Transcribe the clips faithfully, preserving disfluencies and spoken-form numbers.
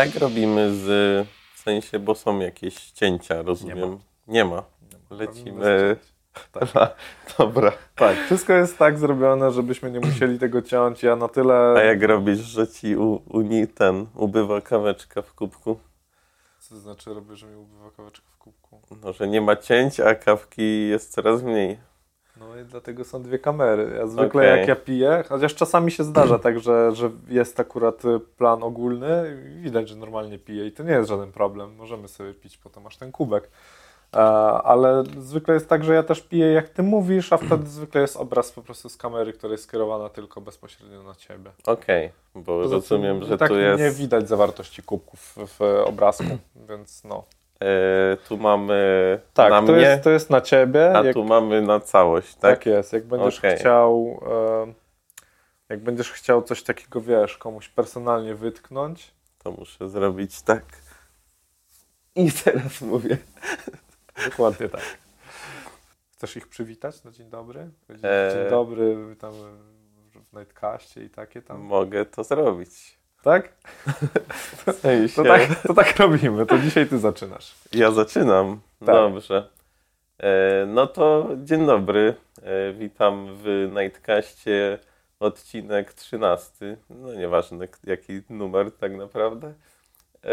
jak robimy z, w sensie, bo są jakieś cięcia, rozumiem? Nie ma. Nie ma. Lecimy. Tak. Dobra. Tak, wszystko jest tak zrobione, żebyśmy nie musieli tego ciąć. Ja na tyle... A jak robisz, że ci u, u ni ten ubywa kaweczka w kubku? Co to znaczy robię, że mi ubywa kaweczka w kubku? No, że nie ma cięć, a kawki jest coraz mniej. No i dlatego są dwie kamery. Ja zwykle okay. jak ja piję, chociaż czasami się zdarza tak, że, że jest akurat plan ogólny i widać, że normalnie piję i to nie jest żaden problem. Możemy sobie pić potem aż ten kubek. Ale zwykle jest tak, że ja też piję jak ty mówisz, a wtedy zwykle jest obraz po prostu z kamery, która jest skierowana tylko bezpośrednio na ciebie. Okej, okay, bo poza rozumiem, tym, że tak tu jest... nie widać zawartości kubków w obrazku, więc no. Yy, tu mamy tak, na to mnie, jest, to jest na ciebie. A jak, tu mamy na całość, tak? Tak jest, jak będziesz okay. chciał yy, jak będziesz chciał coś takiego, wiesz, komuś personalnie wytknąć. To muszę zrobić tak. I teraz mówię. Dokładnie tak. Chcesz ich przywitać na dzień dobry? Dzień, eee, dzień dobry, witamy w Nightcastie i takie tam. Mogę to zrobić. Tak? To, to, tak, to tak robimy, to dzisiaj ty zaczynasz. Ja zaczynam, tak. Dobrze. E, no to dzień dobry, e, witam w Nightcastie odcinek trzynasty. No nieważne jaki numer tak naprawdę. E,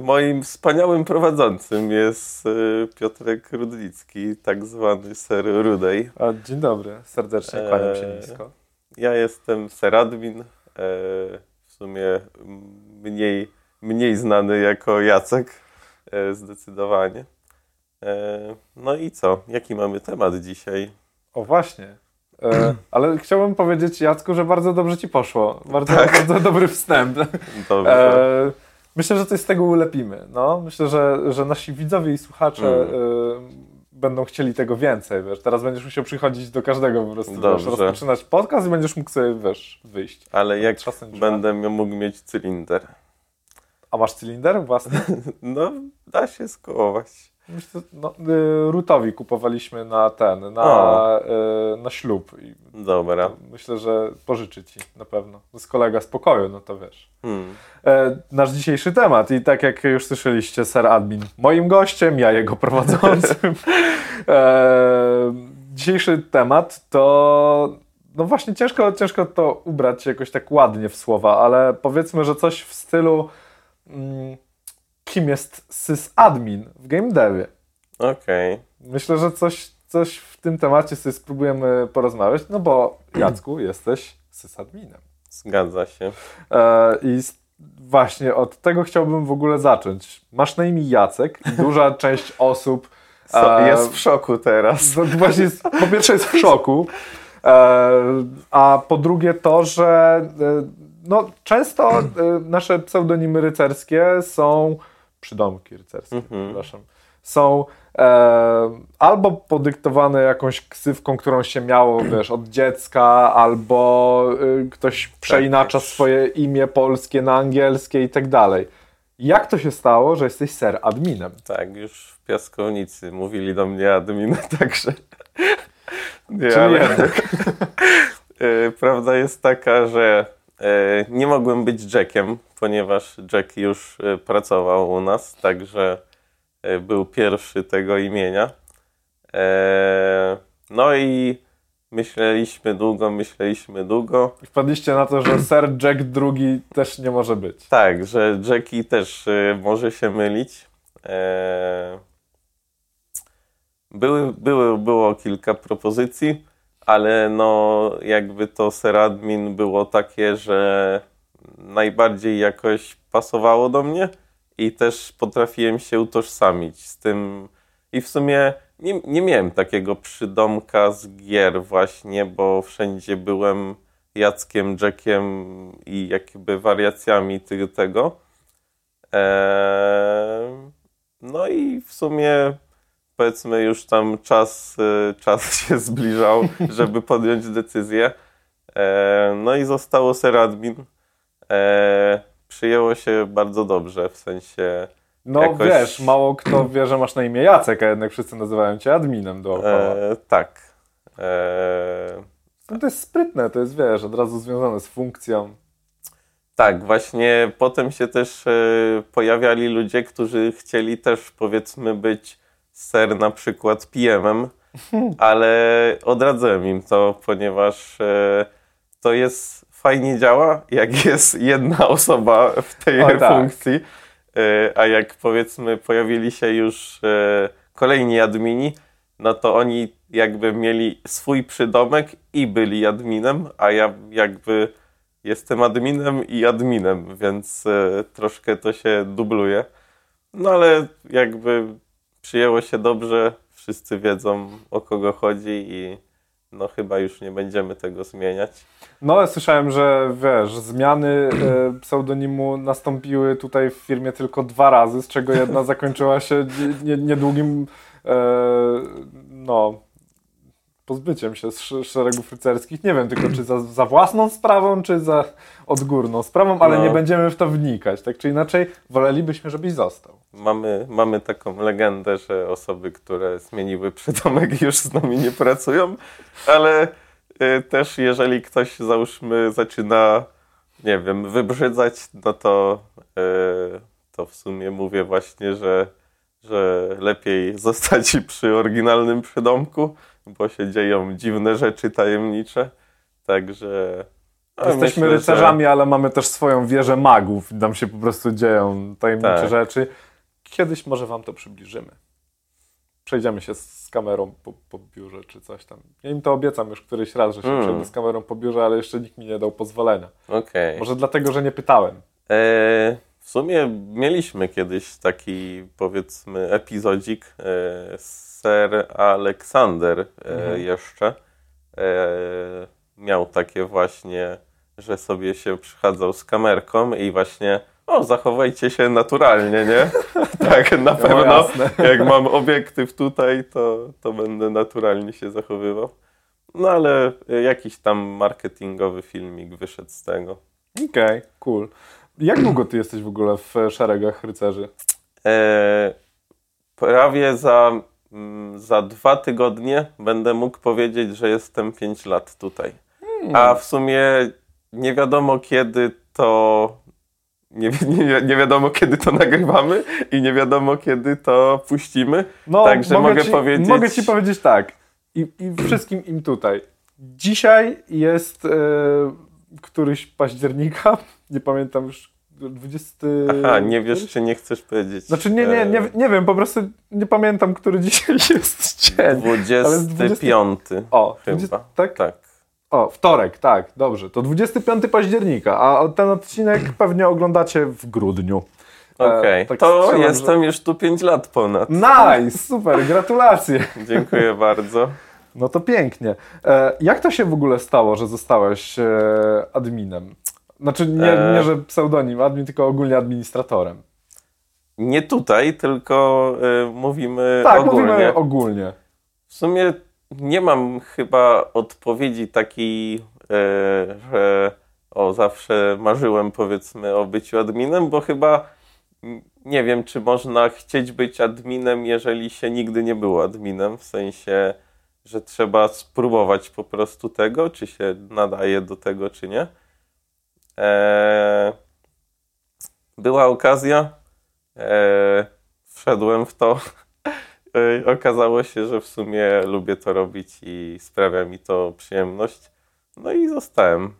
Moim wspaniałym prowadzącym jest Piotrek Rudlicki, tak zwany Ser Rudy. Dzień dobry, serdecznie kłaniam się nisko. Ja jestem Ser Admin, w sumie mniej, mniej znany jako Jacek, zdecydowanie. No i co, jaki mamy temat dzisiaj? O właśnie. Ale chciałbym powiedzieć, Jacku, że bardzo dobrze ci poszło. Bardzo, tak. bardzo dobry wstęp. Dobrze. Myślę, że coś z tego ulepimy. No, myślę, że, że nasi widzowie i słuchacze mm. y, będą chcieli tego więcej. Wiesz. Teraz będziesz musiał przychodzić do każdego po prostu. Wiesz, rozpoczynać podcast i będziesz mógł sobie wiesz, wyjść. Ale jak będę mógł mieć cylinder. A masz cylinder własny? No, da się skołować. Myślę, no, y, Rutowi kupowaliśmy na ten, na, y, na ślub. I dobra. Myślę, że pożyczy ci na pewno. Z kolega z pokoju, no to wiesz. Hmm. E, nasz dzisiejszy temat i tak jak już słyszeliście, Ser Admin moim gościem, ja jego prowadzącym. e, dzisiejszy temat to... No właśnie ciężko, ciężko to ubrać jakoś tak ładnie w słowa, ale powiedzmy, że coś w stylu... Mm, kim jest sysadmin w game devie. Okej. Okay. Myślę, że coś, coś w tym temacie sobie spróbujemy porozmawiać, no bo Jacku jesteś sysadminem. Zgadza się. E, I właśnie od tego chciałbym w ogóle zacząć. Masz na imię Jacek i duża część osób so, e, jest w szoku teraz. No, właśnie jest, po pierwsze jest w szoku, e, a po drugie to, że e, no często e, nasze pseudonimy rycerskie są przydomki rycerskie, mm-hmm. przepraszam, są e, albo podyktowane jakąś ksywką, którą się miało, wiesz, od dziecka, albo e, ktoś przeinacza swoje imię polskie na angielskie i tak dalej. Jak to się stało, że jesteś Ser Adminem? Tak, już w piaskownicy mówili do mnie admin, także... Nie, czyli ale... jednak. Prawda jest taka, że nie mogłem być Jackiem, ponieważ Jack już pracował u nas, także był pierwszy tego imienia. No i myśleliśmy długo, myśleliśmy długo. I wpadliście na to, że Ser Jack drugi też nie może być. Tak, że Jacki też może się mylić. Były, były, było kilka propozycji. Ale no jakby to Ser Admin było takie, że najbardziej jakoś pasowało do mnie i też potrafiłem się utożsamić z tym. I w sumie nie, nie miałem takiego przydomka z gier właśnie, bo wszędzie byłem Jackiem, Jackiem i jakby wariacjami tego. Eee, no i w sumie... Powiedzmy, już tam czas, czas się zbliżał, żeby podjąć decyzję. E, no i zostało Ser Admin. E, przyjęło się bardzo dobrze, w sensie... No jakoś... wiesz, mało kto wie, że masz na imię Jacek, a jednak wszyscy nazywają cię adminem dookoła. E, tak. E... No to jest sprytne, to jest, wiesz, od razu związane z funkcją. Tak, właśnie potem się też pojawiali ludzie, którzy chcieli też, powiedzmy, być ser na przykład P M-em, ale odradzałem im to, ponieważ to jest, fajnie działa, jak jest jedna osoba w tej o, funkcji, tak. A jak, powiedzmy, pojawili się już kolejni admini, no to oni jakby mieli swój przydomek i byli adminem, a ja jakby jestem adminem i adminem, więc troszkę to się dubluje. No ale jakby przyjęło się dobrze, wszyscy wiedzą, o kogo chodzi i no chyba już nie będziemy tego zmieniać. No ja słyszałem, że wiesz, zmiany e, pseudonimu nastąpiły tutaj w firmie tylko dwa razy, z czego jedna zakończyła się nie, nie, niedługim e, no pozbyciem się z szeregów rycerskich. Nie wiem tylko, czy za, za własną sprawą, czy za odgórną sprawą, ale no. Nie będziemy w to wnikać. Tak czy inaczej, wolelibyśmy, żebyś został. Mamy, mamy taką legendę, że osoby, które zmieniły przydomek, już z nami nie pracują, ale y, też jeżeli ktoś, załóżmy, zaczyna, nie wiem, wybrzydzać, no to, y, to w sumie mówię właśnie, że, że lepiej zostać przy oryginalnym przydomku, bo się dzieją dziwne rzeczy tajemnicze, także... Jesteśmy myślę, rycerzami, że... ale mamy też swoją wieżę magów, nam się po prostu dzieją tajemnicze tak. rzeczy. Kiedyś może wam to przybliżymy. Przejdziemy się z kamerą po, po biurze czy coś tam. Ja im to obiecam już któryś raz, że się mm. przejdę z kamerą po biurze, ale jeszcze nikt mi nie dał pozwolenia. Okay. Może dlatego, że nie pytałem. Eee, w sumie mieliśmy kiedyś taki, powiedzmy, epizodzik eee, z Ser Aleksander mhm. jeszcze e, miał takie właśnie, że sobie się przychadzał z kamerką i właśnie o, zachowajcie się naturalnie, nie? Tak, na pewno. No, jasne. Jak mam obiektyw tutaj, to, to będę naturalnie się zachowywał. No ale jakiś tam marketingowy filmik wyszedł z tego. Okej, okay, cool. Jak długo ty jesteś w ogóle w szeregach rycerzy? E, prawie za... Za dwa tygodnie będę mógł powiedzieć, że jestem pięć lat tutaj. Hmm. A w sumie nie wiadomo kiedy to... Nie, nie, nie wiadomo kiedy to nagrywamy i nie wiadomo kiedy to puścimy. No, Także mogę, mogę ci, powiedzieć... Mogę ci powiedzieć tak. I, i wszystkim im tutaj. Dzisiaj jest e, któryś października. Nie pamiętam już... dwudziesty Aha, nie wiesz, czy nie chcesz powiedzieć. Znaczy nie, nie, nie, nie wiem, po prostu nie pamiętam, który dzisiaj jest dzień. dwudziesty piąty O, chyba. Tak? Tak. O, wtorek, tak, dobrze. To dwudziestego piątego października, a ten odcinek pewnie oglądacie w grudniu. Okej, okay. tak to jestem że... już tu pięć lat ponad. Nice, super, gratulacje. Dziękuję bardzo. No to pięknie. Jak to się w ogóle stało, że zostałeś adminem? Znaczy nie, nie, że pseudonim admin, tylko ogólnie administratorem. Nie tutaj, tylko y, mówimy tak, ogólnie. Tak, mówimy ogólnie. W sumie nie mam chyba odpowiedzi takiej, y, że o, zawsze marzyłem, powiedzmy, o byciu adminem, bo chyba nie wiem, czy można chcieć być adminem, jeżeli się nigdy nie było adminem, w sensie, że trzeba spróbować po prostu tego, czy się nadaje do tego, czy nie. Była okazja, wszedłem w to, okazało się, że w sumie lubię to robić i sprawia mi to przyjemność, no i zostałem.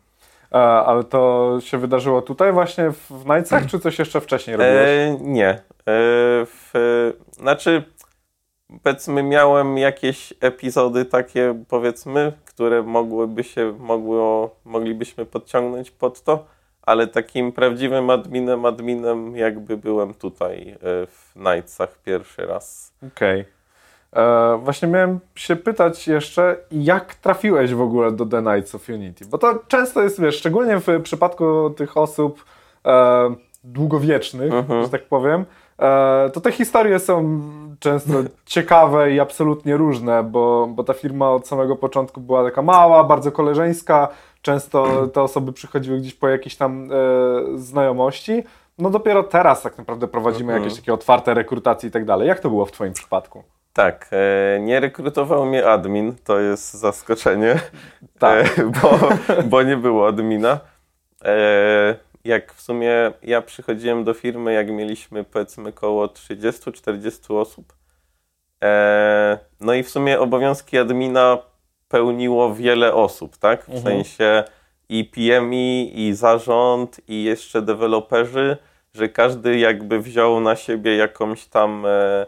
A, ale to się wydarzyło tutaj właśnie w Knightsach, czy coś jeszcze wcześniej robiłeś? Nie, w, znaczy powiedzmy miałem jakieś epizody takie, powiedzmy, które mogłyby się, mogło, moglibyśmy podciągnąć pod to, ale takim prawdziwym adminem, adminem jakby byłem tutaj w Knightsach pierwszy raz. Okej. Okay. Właśnie miałem się pytać jeszcze, jak trafiłeś w ogóle do The Knights of Unity? Bo to często jest, wiesz, szczególnie w przypadku tych osób e, długowiecznych, mhm. że tak powiem, to te historie są często ciekawe i absolutnie różne, bo, bo ta firma od samego początku była taka mała, bardzo koleżeńska, często te osoby przychodziły gdzieś po jakiejś tam e, znajomości. No dopiero teraz tak naprawdę prowadzimy jakieś takie otwarte rekrutacje i tak dalej. Jak to było w twoim przypadku? Tak, e, nie rekrutował mnie admin, to jest zaskoczenie, tak. e, bo, bo nie było admina. E, jak w sumie ja przychodziłem do firmy, jak mieliśmy powiedzmy około trzydziestu czterdziestu osób. No i w sumie obowiązki admina pełniło wiele osób, tak? W mhm. sensie i P M I, i zarząd, i jeszcze deweloperzy, że każdy jakby wziął na siebie jakąś tam e,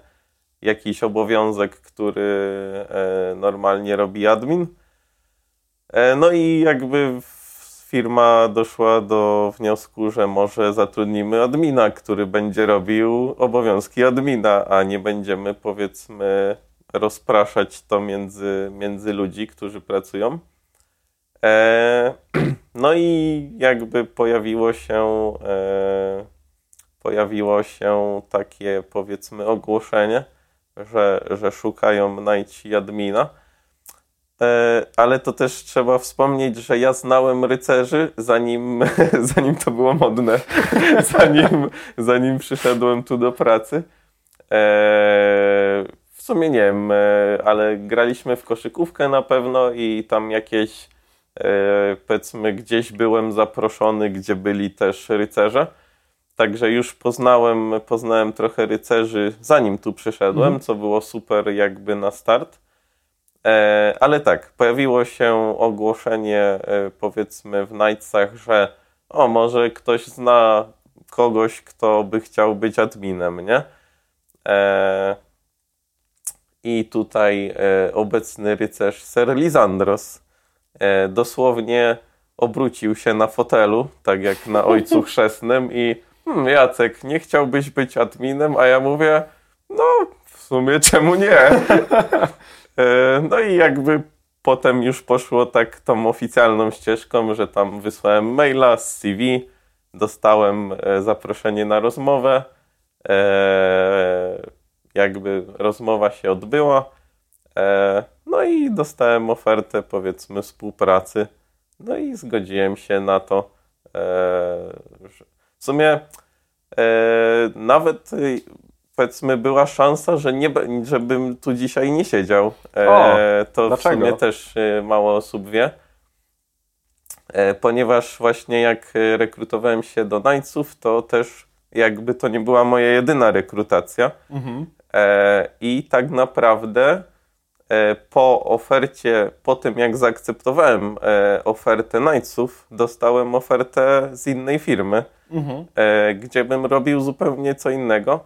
jakiś obowiązek, który e, normalnie robi admin. E, no i jakby firma doszła do wniosku, że może zatrudnimy admina, który będzie robił obowiązki admina, a nie będziemy powiedzmy rozpraszać to między, między ludzi, którzy pracują. E, no i jakby pojawiło się e, pojawiło się takie powiedzmy ogłoszenie, że, że szukają najci admina. E, ale to też trzeba wspomnieć, że ja znałem rycerzy, zanim, zanim to było modne, zanim, zanim przyszedłem tu do pracy. E, W sumie nie wiem, ale graliśmy w koszykówkę na pewno i tam jakieś, powiedzmy, gdzieś byłem zaproszony, gdzie byli też rycerze. Także już poznałem, poznałem trochę rycerzy, zanim tu przyszedłem, mhm. co było super jakby na start. Ale tak, pojawiło się ogłoszenie, powiedzmy, w Knightsach, że o, może ktoś zna kogoś, kto by chciał być adminem, nie? I tutaj e, obecny rycerz Ser Lisandros e, dosłownie obrócił się na fotelu, tak jak na ojcu chrzestnym i hmm, Jacek, nie chciałbyś być adminem? A ja mówię, no w sumie czemu nie? e, no i jakby potem już poszło tak tą oficjalną ścieżką, że tam wysłałem maila z C V, dostałem e, zaproszenie na rozmowę, e, jakby rozmowa się odbyła, e, no i dostałem ofertę, powiedzmy, współpracy, no i zgodziłem się na to. E, w sumie e, nawet, powiedzmy, była szansa, że nie, żebym tu dzisiaj nie siedział. E, o, to dlaczego? W sumie też mało osób wie, e, ponieważ właśnie jak rekrutowałem się do Knightsów, to też jakby to nie była moja jedyna rekrutacja. Mhm. E, I tak naprawdę e, po ofercie, po tym jak zaakceptowałem e, ofertę Knightsów, dostałem ofertę z innej firmy, mhm. e, gdzie bym robił zupełnie co innego,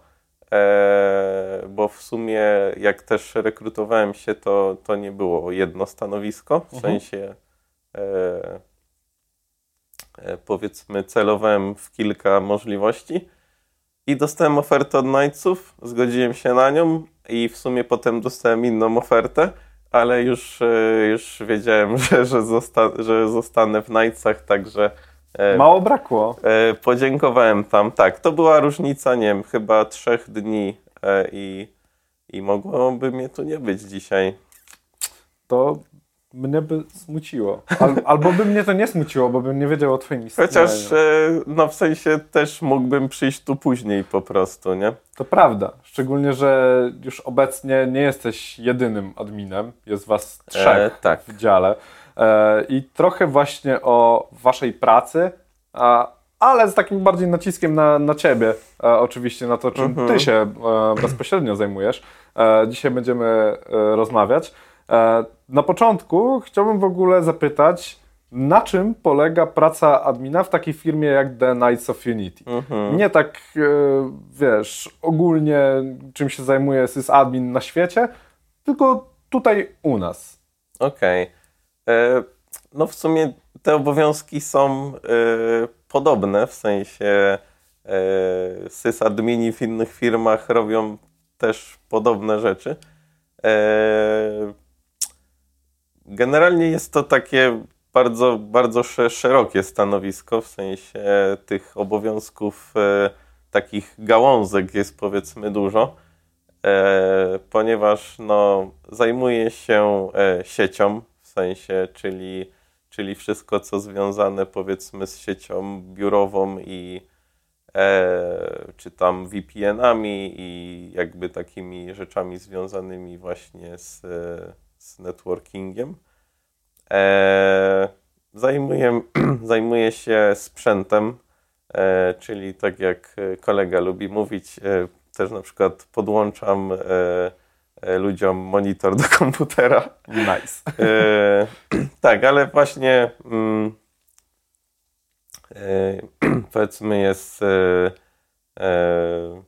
e, bo w sumie jak też rekrutowałem się, to, to nie było jedno stanowisko, w mhm. sensie e, e, powiedzmy celowałem w kilka możliwości. I dostałem ofertę od Knightsów, zgodziłem się na nią i w sumie potem dostałem inną ofertę, ale już, już wiedziałem, że, że, zosta, że zostanę w Knightsach, także... Mało brakło. E, podziękowałem tam, tak. To była różnica, nie wiem, chyba trzech dni e, i, i mogłoby mnie tu nie być dzisiaj. To mnie by smuciło. Al, albo by mnie to nie smuciło, bo bym nie wiedział o twoim istnieniu. Chociaż, no w sensie też mógłbym przyjść tu później po prostu, nie? To prawda. Szczególnie, że już obecnie nie jesteś jedynym adminem. Jest was trzech e, tak. w dziale. E, I trochę właśnie o waszej pracy, a, ale z takim bardziej naciskiem na, na ciebie. E, oczywiście na to, czym mhm. ty się e, bezpośrednio zajmujesz. E, dzisiaj będziemy e, rozmawiać. Na początku chciałbym w ogóle zapytać, na czym polega praca admina w takiej firmie jak The Knights of Unity? Mhm. Nie tak, wiesz, ogólnie czym się zajmuje sysadmin na świecie, tylko tutaj u nas. Okej. Okay. No w sumie te obowiązki są podobne, w sensie sysadmini w innych firmach robią też podobne rzeczy. Generalnie jest to takie bardzo, bardzo szerokie stanowisko, w sensie tych obowiązków, e, takich gałązek jest powiedzmy dużo, e, ponieważ no, zajmuje się e, siecią, w sensie, czyli, czyli wszystko co związane powiedzmy z siecią biurową i e, czy tam V P N-ami i jakby takimi rzeczami związanymi właśnie z... E, z networkingiem. E, zajmuję, zajmuję się sprzętem, czyli tak jak kolega lubi mówić, też na przykład podłączam ludziom monitor do komputera. Nice. E, tak, ale właśnie mm, e, powiedzmy jest e, e,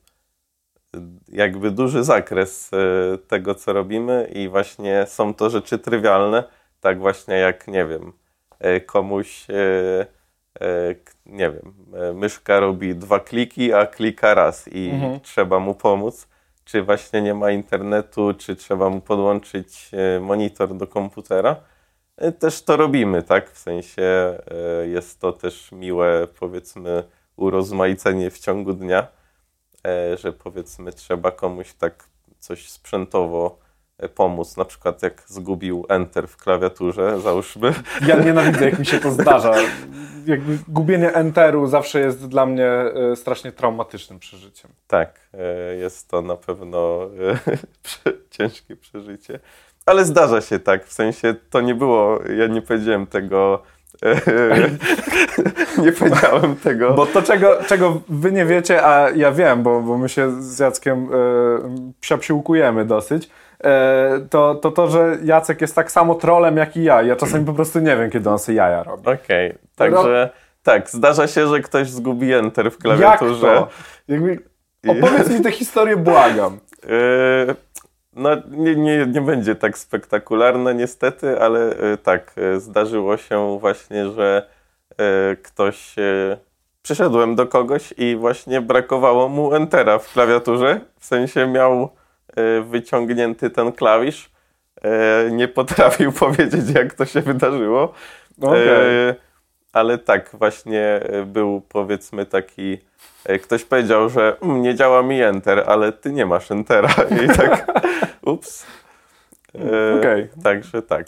jakby duży zakres e, tego, co robimy i właśnie są to rzeczy trywialne, tak właśnie jak, nie wiem, e, komuś, e, e, nie wiem, e, myszka robi dwa kliki, a klika raz i mhm. trzeba mu pomóc. Czy właśnie nie ma internetu, czy trzeba mu podłączyć monitor do komputera. Też to robimy, tak? W sensie jest to też miłe, powiedzmy, urozmaicenie w ciągu dnia, że powiedzmy trzeba komuś tak coś sprzętowo pomóc, na przykład jak zgubił Enter w klawiaturze, załóżmy. Ja nienawidzę, jak mi się to zdarza. Jakby gubienie Enteru zawsze jest dla mnie strasznie traumatycznym przeżyciem. Tak, jest to na pewno ciężkie przeżycie, ale zdarza się tak, w sensie to nie było, ja nie powiedziałem tego, nie powiedziałem tego. Bo to, czego, czego wy nie wiecie, a ja wiem, bo, bo my się z Jackiem psiapsiłkujemy dosyć, To, to to, że Jacek jest tak samo trolem jak i ja. Ja czasami po prostu nie wiem, kiedy on sobie jaja robi. Okej, okay, także no, tak, zdarza się, że ktoś zgubi Enter w klawiaturze. Jak to? Jakby, opowiedz mi tę historię, błagam. Yy, no nie, nie, nie będzie tak spektakularne niestety, ale yy, tak, yy, zdarzyło się właśnie, że yy, ktoś... Yy, przyszedłem do kogoś i właśnie brakowało mu Entera w klawiaturze. W sensie miał... wyciągnięty ten klawisz, nie potrafił powiedzieć, jak to się wydarzyło, okay. Ale tak właśnie był, powiedzmy, taki, ktoś powiedział, że mmm, nie działa mi Enter, ale ty nie masz Entera i tak ups. Okay. Także tak.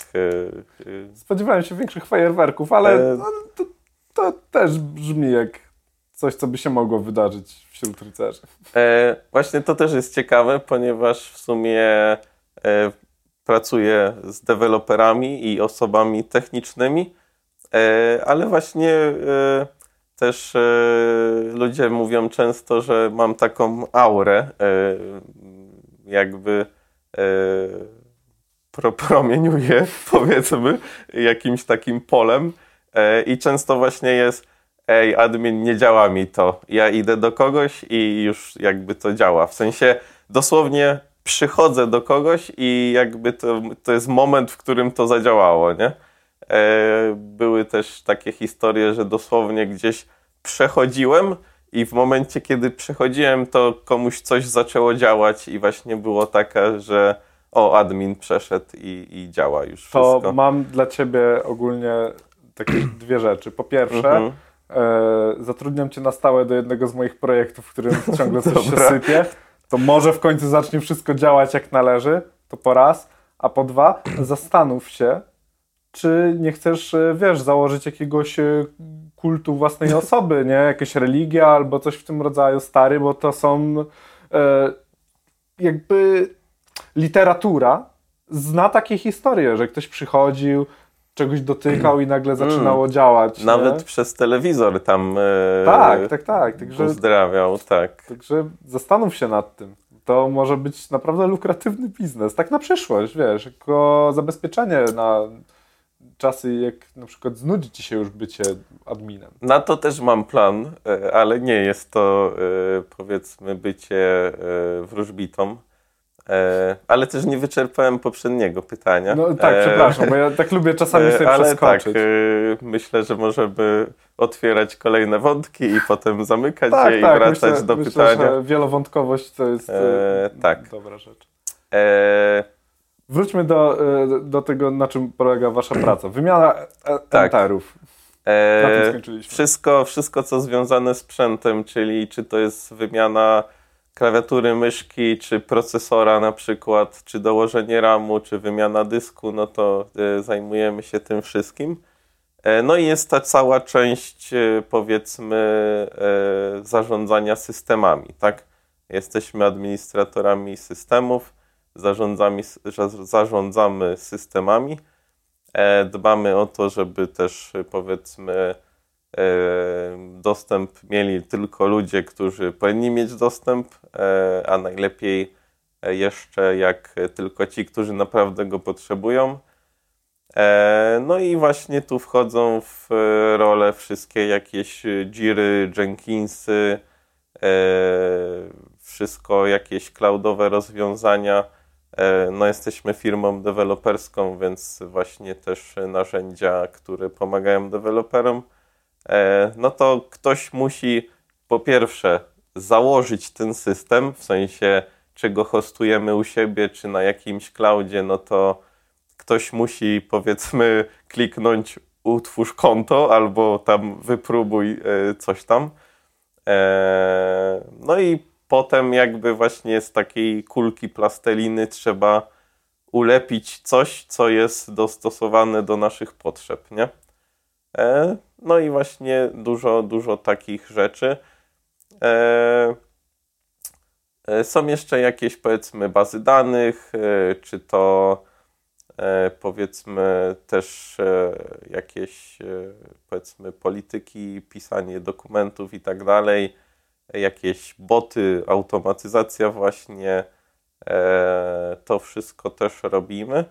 Spodziewałem się większych fajerwerków, ale to, to też brzmi jak coś, co by się mogło wydarzyć wśród rycerzy. E, właśnie to też jest ciekawe, ponieważ w sumie e, pracuję z deweloperami i osobami technicznymi, e, ale właśnie e, też e, ludzie mówią często, że mam taką aurę, e, jakby e, pro, promieniuję, powiedzmy, jakimś takim polem e, i często właśnie jest: ej, admin, nie działa mi to. Ja idę do kogoś i już jakby to działa. W sensie dosłownie przychodzę do kogoś i jakby to, to jest moment, w którym to zadziałało, nie? E, były też takie historie, że dosłownie gdzieś przechodziłem i w momencie, kiedy przechodziłem, to komuś coś zaczęło działać i właśnie było taka, że o, admin przeszedł i, i działa już wszystko. To mam dla ciebie ogólnie takie dwie rzeczy. Po pierwsze... Mhm. Eee, zatrudniam cię na stałe do jednego z moich projektów, w którym ciągle coś się sypie, to może w końcu zacznie wszystko działać jak należy, to po raz, a po dwa, zastanów się, czy nie chcesz, wiesz, założyć jakiegoś kultu własnej osoby, nie? Jakieś religia albo coś w tym rodzaju, stary, bo to są eee, jakby literatura zna takie historie, że ktoś przychodził, czegoś dotykał i nagle zaczynało mm. działać. Nawet nie? Przez telewizor tam e, tak, tak, tak. Także, uzdrawiał. Tak. Także zastanów się nad tym. To może być naprawdę lukratywny biznes. Tak na przyszłość, wiesz, jako zabezpieczenie na czasy, jak na przykład znudzi ci się już bycie adminem. Na to też mam plan, ale nie jest to e, powiedzmy bycie e, wróżbitą. E, ale też nie wyczerpałem poprzedniego pytania. No tak, e, przepraszam, bo ja tak lubię czasami sobie ale przeskoczyć. Tak, e, myślę, że możemy otwierać kolejne wątki i potem zamykać tak, je tak, i wracać myślę, do myślę, pytania. Że wielowątkowość to jest e, tak. dobra rzecz. E, Wróćmy do, do tego, na czym polega wasza praca. Wymiana enterów. Tak. E, na tym skończyliśmy. Wszystko, wszystko, co związane z sprzętem, czyli czy to jest wymiana klawiatury, myszki, czy procesora na przykład, czy dołożenie ramu, czy wymiana dysku, no to y, zajmujemy się tym wszystkim. E, no i jest ta cała część, y, powiedzmy, y, zarządzania systemami, tak? Jesteśmy administratorami systemów, zarządzamy, zarządzamy systemami, e, dbamy o to, żeby też, powiedzmy, Dostęp mieli tylko ludzie, którzy powinni mieć dostęp, a najlepiej jeszcze jak tylko ci, którzy naprawdę go potrzebują. No i właśnie tu wchodzą w rolę wszystkie jakieś Jiry, Jenkinsy, wszystko jakieś cloudowe rozwiązania. No jesteśmy firmą deweloperską, więc właśnie też narzędzia, które pomagają deweloperom. No to ktoś musi po pierwsze założyć ten system, w sensie czy go hostujemy u siebie, czy na jakimś cloudzie, no to ktoś musi, powiedzmy, kliknąć utwórz konto albo tam wypróbuj coś tam. No i potem jakby właśnie z takiej kulki plasteliny trzeba ulepić coś, co jest dostosowane do naszych potrzeb, nie? No i właśnie dużo, dużo takich rzeczy. Są jeszcze jakieś, powiedzmy, bazy danych, czy to powiedzmy też jakieś, powiedzmy, polityki, pisanie dokumentów i tak dalej, jakieś boty, automatyzacja właśnie, to wszystko też robimy.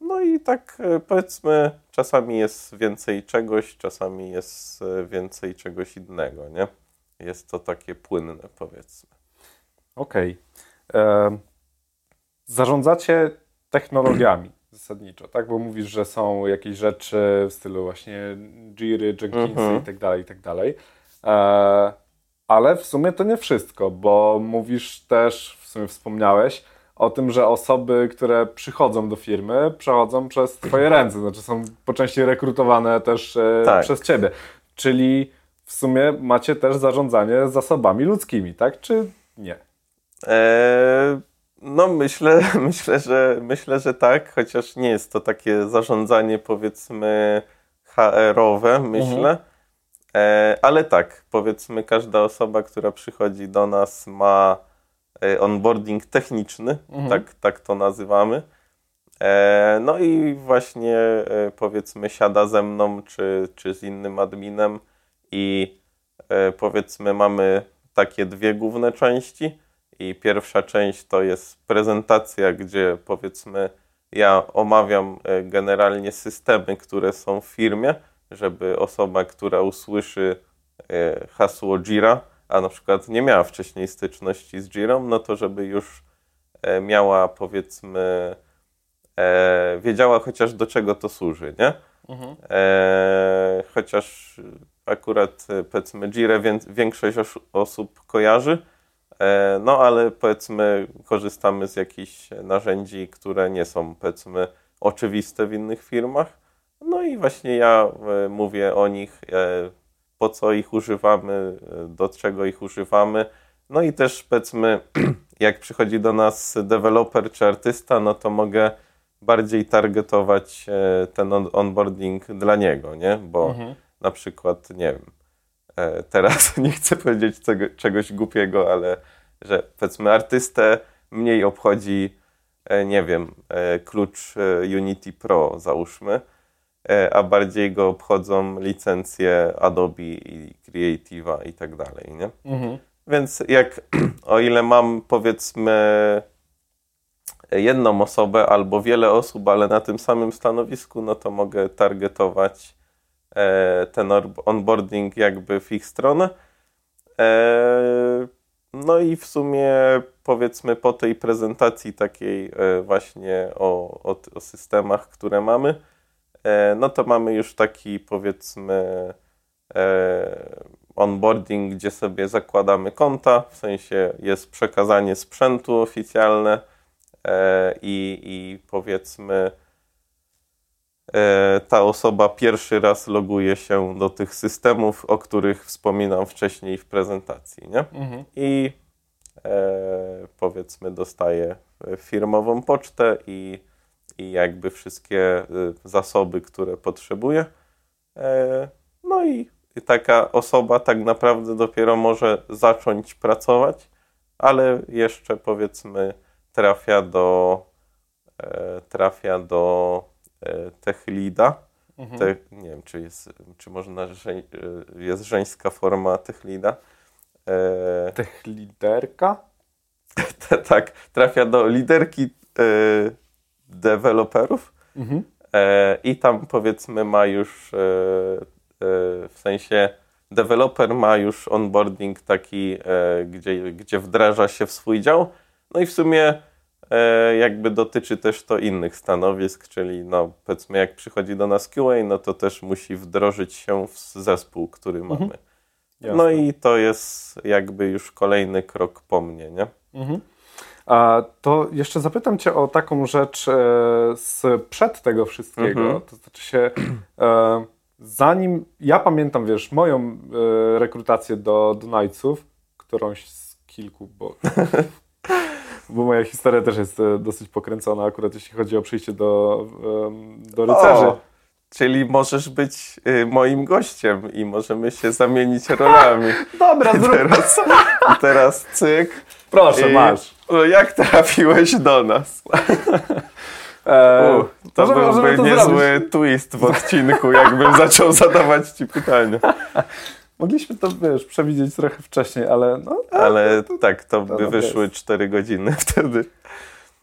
No i tak, powiedzmy, czasami jest więcej czegoś, czasami jest więcej czegoś innego, nie? Jest to takie płynne, powiedzmy. Okej. Okay. Zarządzacie technologiami zasadniczo, tak? Bo mówisz, że są jakieś rzeczy w stylu właśnie Jiry, Jenkinsy mhm. i tak dalej, i tak dalej. Ale w sumie to nie wszystko, bo mówisz też, w sumie wspomniałeś, o tym, że osoby, które przychodzą do firmy, przechodzą przez twoje ręce, znaczy są po części rekrutowane też tak. przez ciebie. Czyli w sumie macie też zarządzanie zasobami ludzkimi, tak? Czy nie? Eee, no myślę, myślę, że, myślę, że tak, chociaż nie jest to takie zarządzanie, powiedzmy, H R-owe, myślę. Mhm. Eee, ale tak, powiedzmy, każda osoba, która przychodzi do nas, ma onboarding techniczny, mhm. tak, tak to nazywamy. E, no i właśnie e, powiedzmy siada ze mną czy, czy z innym adminem i e, powiedzmy mamy takie dwie główne części i pierwsza część to jest prezentacja, gdzie powiedzmy ja omawiam generalnie systemy, które są w firmie, żeby osoba, która usłyszy e, hasło Jira, a na przykład nie miała wcześniej styczności z Jirą, no to żeby już miała, powiedzmy, e, wiedziała chociaż do czego to służy, nie? Mhm. E, chociaż akurat, powiedzmy, Jirę większość osób kojarzy, e, no ale, powiedzmy, korzystamy z jakichś narzędzi, które nie są, powiedzmy, oczywiste w innych firmach. No i właśnie ja e, mówię o nich, e, po co ich używamy, do czego ich używamy. No i też powiedzmy, jak przychodzi do nas deweloper czy artysta, no to mogę bardziej targetować ten onboarding dla niego, nie? Bo mhm. na przykład, nie wiem, teraz nie chcę powiedzieć tego, czegoś głupiego, ale że powiedzmy artystę mniej obchodzi, nie wiem, klucz Unity Pro, załóżmy, a bardziej go obchodzą licencje Adobe i Creative'a i tak dalej, nie? Mhm. Więc jak, o ile mam, powiedzmy, jedną osobę albo wiele osób, ale na tym samym stanowisku, no to mogę targetować e, ten onboarding jakby w ich stronę. E, no i w sumie, powiedzmy, po tej prezentacji takiej e, właśnie o, o, o systemach, które mamy, no to mamy już taki, powiedzmy, onboarding, gdzie sobie zakładamy konta, w sensie jest przekazanie sprzętu oficjalne i, i powiedzmy ta osoba pierwszy raz loguje się do tych systemów, o których wspominam wcześniej w prezentacji, nie? Mhm. I powiedzmy dostaje firmową pocztę i i jakby wszystkie zasoby, które potrzebuje. No i taka osoba tak naprawdę dopiero może zacząć pracować, ale jeszcze, powiedzmy, trafia do, trafia do tech leada, Mhm. Te, nie wiem, czy jest, czy można, że jest żeńska forma tech leada. E... Tech liderka? Tak, trafia do liderki e, deweloperów mhm. e, i tam powiedzmy ma już, e, e, w sensie deweloper ma już onboarding taki, e, gdzie, gdzie wdraża się w swój dział. No i w sumie e, jakby dotyczy też to innych stanowisk, czyli no powiedzmy jak przychodzi do nas Q A, no to też musi wdrożyć się w zespół, który mhm. mamy. Jasne. No i to jest jakby już kolejny krok po mnie, nie? Mhm. A to jeszcze zapytam Cię o taką rzecz sprzed tego wszystkiego. Mhm. To znaczy się, zanim, ja pamiętam, wiesz, moją rekrutację do, do Knightsów, którąś z kilku, bo, bo moja historia też jest dosyć pokręcona akurat jeśli chodzi o przyjście do, do rycerzy. O! Czyli możesz być y, moim gościem i możemy się zamienić rolami. Dobra, zrób. Teraz, teraz cyk. Proszę, I, masz. No jak trafiłeś do nas? Eee, U, to możemy, byłby możemy to niezły zrobić. Twist w odcinku, jakbym zaczął zadawać ci pytania. Mogliśmy to, wiesz, przewidzieć trochę wcześniej, ale... No, ale to, tak, to, to by no wyszły jest. cztery godziny wtedy.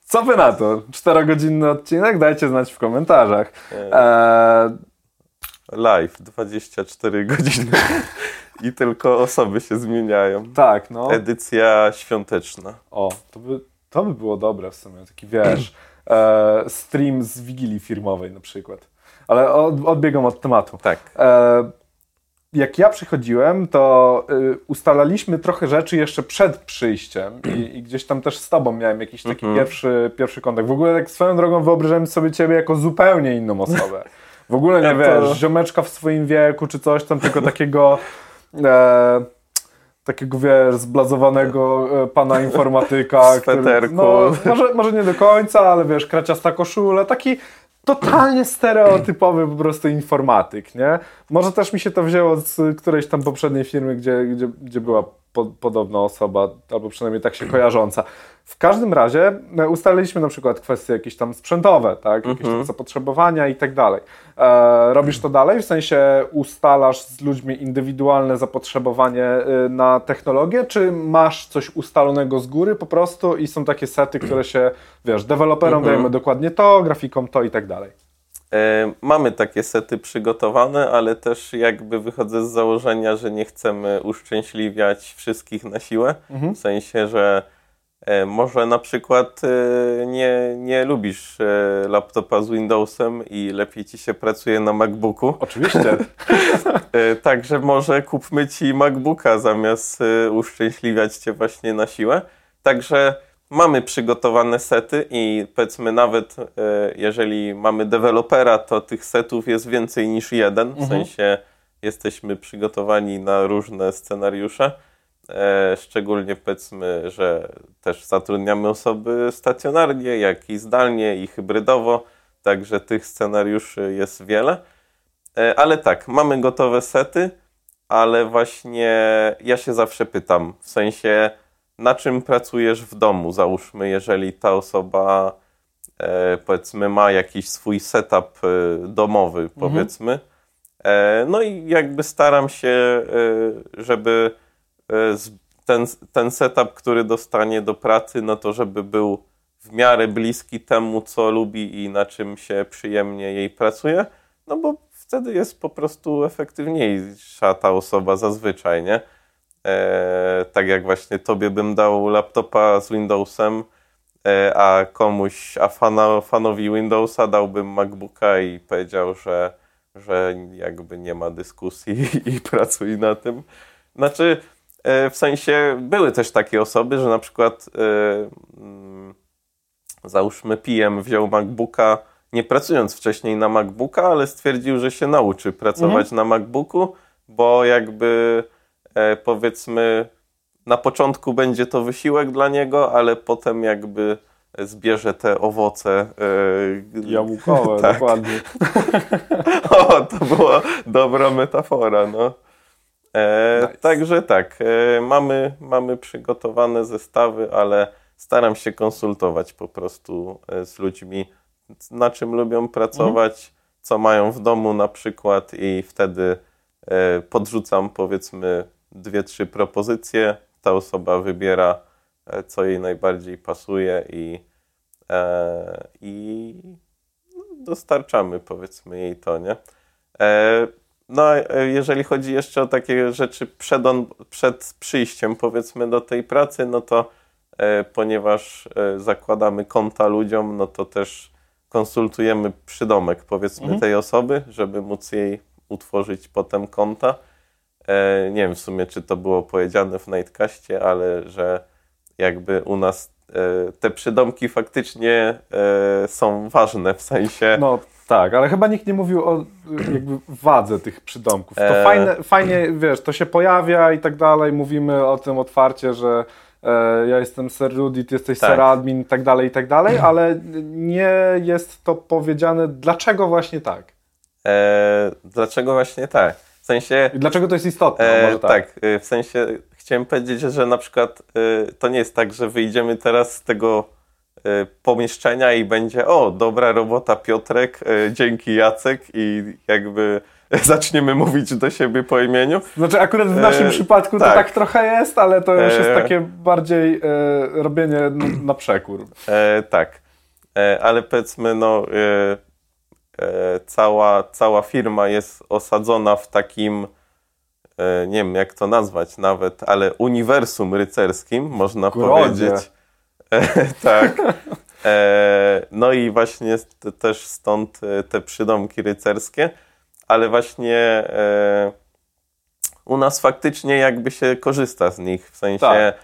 Co wy na to? Czterogodzinny odcinek? Dajcie znać w komentarzach. Eee... Live, dwadzieścia cztery godziny i tylko osoby się zmieniają. Tak, no. Edycja świąteczna. O, to by, to by było dobre w sumie. Taki, wiesz, eee, stream z Wigilii firmowej na przykład. Ale od, odbiegam od tematu. Tak. Eee, jak ja przychodziłem, to y, ustalaliśmy trochę rzeczy jeszcze przed przyjściem i, i gdzieś tam też z tobą miałem jakiś taki mm-hmm. pierwszy, pierwszy kontakt. W ogóle tak swoją drogą wyobrażałem sobie ciebie jako zupełnie inną osobę. W ogóle nie ja wiesz, to... ziomeczka w swoim wieku czy coś tam, tylko takiego, e, takiego wiesz, zblazowanego e, pana informatyka. Który, no, może, może nie do końca, ale wiesz, kraciasta koszula, taki... Totalnie stereotypowy po prostu informatyk, nie? Może też mi się to wzięło z którejś tam poprzedniej firmy, gdzie, gdzie, gdzie była po, podobna osoba, albo przynajmniej tak się kojarząca. W każdym razie ustaliliśmy na przykład kwestie jakieś tam sprzętowe, tak? Jakieś tam zapotrzebowania i tak dalej. E, robisz to dalej? W sensie ustalasz z ludźmi indywidualne zapotrzebowanie na technologię, czy masz coś ustalonego z góry po prostu i są takie sety, które się, wiesz, deweloperom dajemy dokładnie to, grafikom to i tak dalej? E, mamy takie sety przygotowane, ale też jakby wychodzę z założenia, że nie chcemy uszczęśliwiać wszystkich na siłę. Mhm. W sensie, że może na przykład nie, nie lubisz laptopa z Windowsem i lepiej ci się pracuje na MacBooku. Oczywiście. Także może kupmy ci MacBooka zamiast uszczęśliwiać cię właśnie na siłę. Także mamy przygotowane sety i powiedzmy nawet jeżeli mamy dewelopera, to tych setów jest więcej niż jeden. W sensie jesteśmy przygotowani na różne scenariusze. Szczególnie powiedzmy, że też zatrudniamy osoby stacjonarnie, jak i zdalnie i hybrydowo, także tych scenariuszy jest wiele. Ale tak, mamy gotowe sety, ale właśnie ja się zawsze pytam, w sensie na czym pracujesz w domu, załóżmy, jeżeli ta osoba powiedzmy ma jakiś swój setup domowy, powiedzmy. Mhm. No i jakby staram się, żeby Ten, ten setup, który dostanie do pracy, no to żeby był w miarę bliski temu, co lubi i na czym się przyjemnie jej pracuje, no bo wtedy jest po prostu efektywniejsza ta osoba zazwyczaj, nie? E, tak jak właśnie tobie bym dał laptopa z Windowsem, e, a komuś, a fana, fanowi Windowsa dałbym MacBooka i powiedział, że, że jakby nie ma dyskusji i pracuj na tym. Znaczy... W sensie były też takie osoby, że na przykład yy, załóżmy P M wziął MacBooka, nie pracując wcześniej na MacBooka, ale stwierdził, że się nauczy pracować mm-hmm. na MacBooku, bo jakby e, powiedzmy na początku będzie to wysiłek dla niego, ale potem jakby zbierze te owoce. E, Jabłkowe, tak. Dokładnie. O, to była dobra metafora, no. E, nice. Także tak, e, mamy, mamy przygotowane zestawy, ale staram się konsultować po prostu e, z ludźmi, na czym lubią pracować, mm-hmm. co mają w domu na przykład i wtedy podrzucam powiedzmy dwie, trzy propozycje. Ta osoba wybiera, co jej najbardziej pasuje i, i dostarczamy powiedzmy jej to, nie? No a jeżeli chodzi jeszcze o takie rzeczy przed, on, przed przyjściem powiedzmy do tej pracy, no to ponieważ zakładamy konta ludziom, no to też konsultujemy przydomek powiedzmy mhm. tej osoby, żeby móc jej utworzyć potem konta. Nie wiem w sumie, czy to było powiedziane w Nightcastie, ale że jakby u nas te przydomki faktycznie są ważne w sensie... No tak, ale chyba nikt nie mówił o jakby wadze tych przydomków. To e... fajne, fajnie, wiesz, to się pojawia i tak dalej, mówimy o tym otwarcie, że ja jestem Ser Rudy, ty jesteś tak. Ser Admin i tak dalej, i tak dalej, ale nie jest to powiedziane, dlaczego właśnie tak? E... Dlaczego właśnie tak? W sensie, dlaczego to jest istotne? E, może tak. tak, w sensie chciałem powiedzieć, że na przykład y, to nie jest tak, że wyjdziemy teraz z tego y, pomieszczenia i będzie o, dobra robota Piotrek, y, dzięki Jacek i jakby zaczniemy mówić do siebie po imieniu. Znaczy akurat w naszym e, przypadku tak. to tak trochę jest, ale to już jest takie bardziej y, robienie n- na przekór. E, tak, e, ale powiedzmy no... Y, Cała, cała firma jest osadzona w takim, nie wiem jak to nazwać nawet, ale uniwersum rycerskim, można Grodzie. powiedzieć. Tak. No i właśnie też stąd te przydomki rycerskie, ale właśnie u nas faktycznie jakby się korzysta z nich, w sensie... Tak.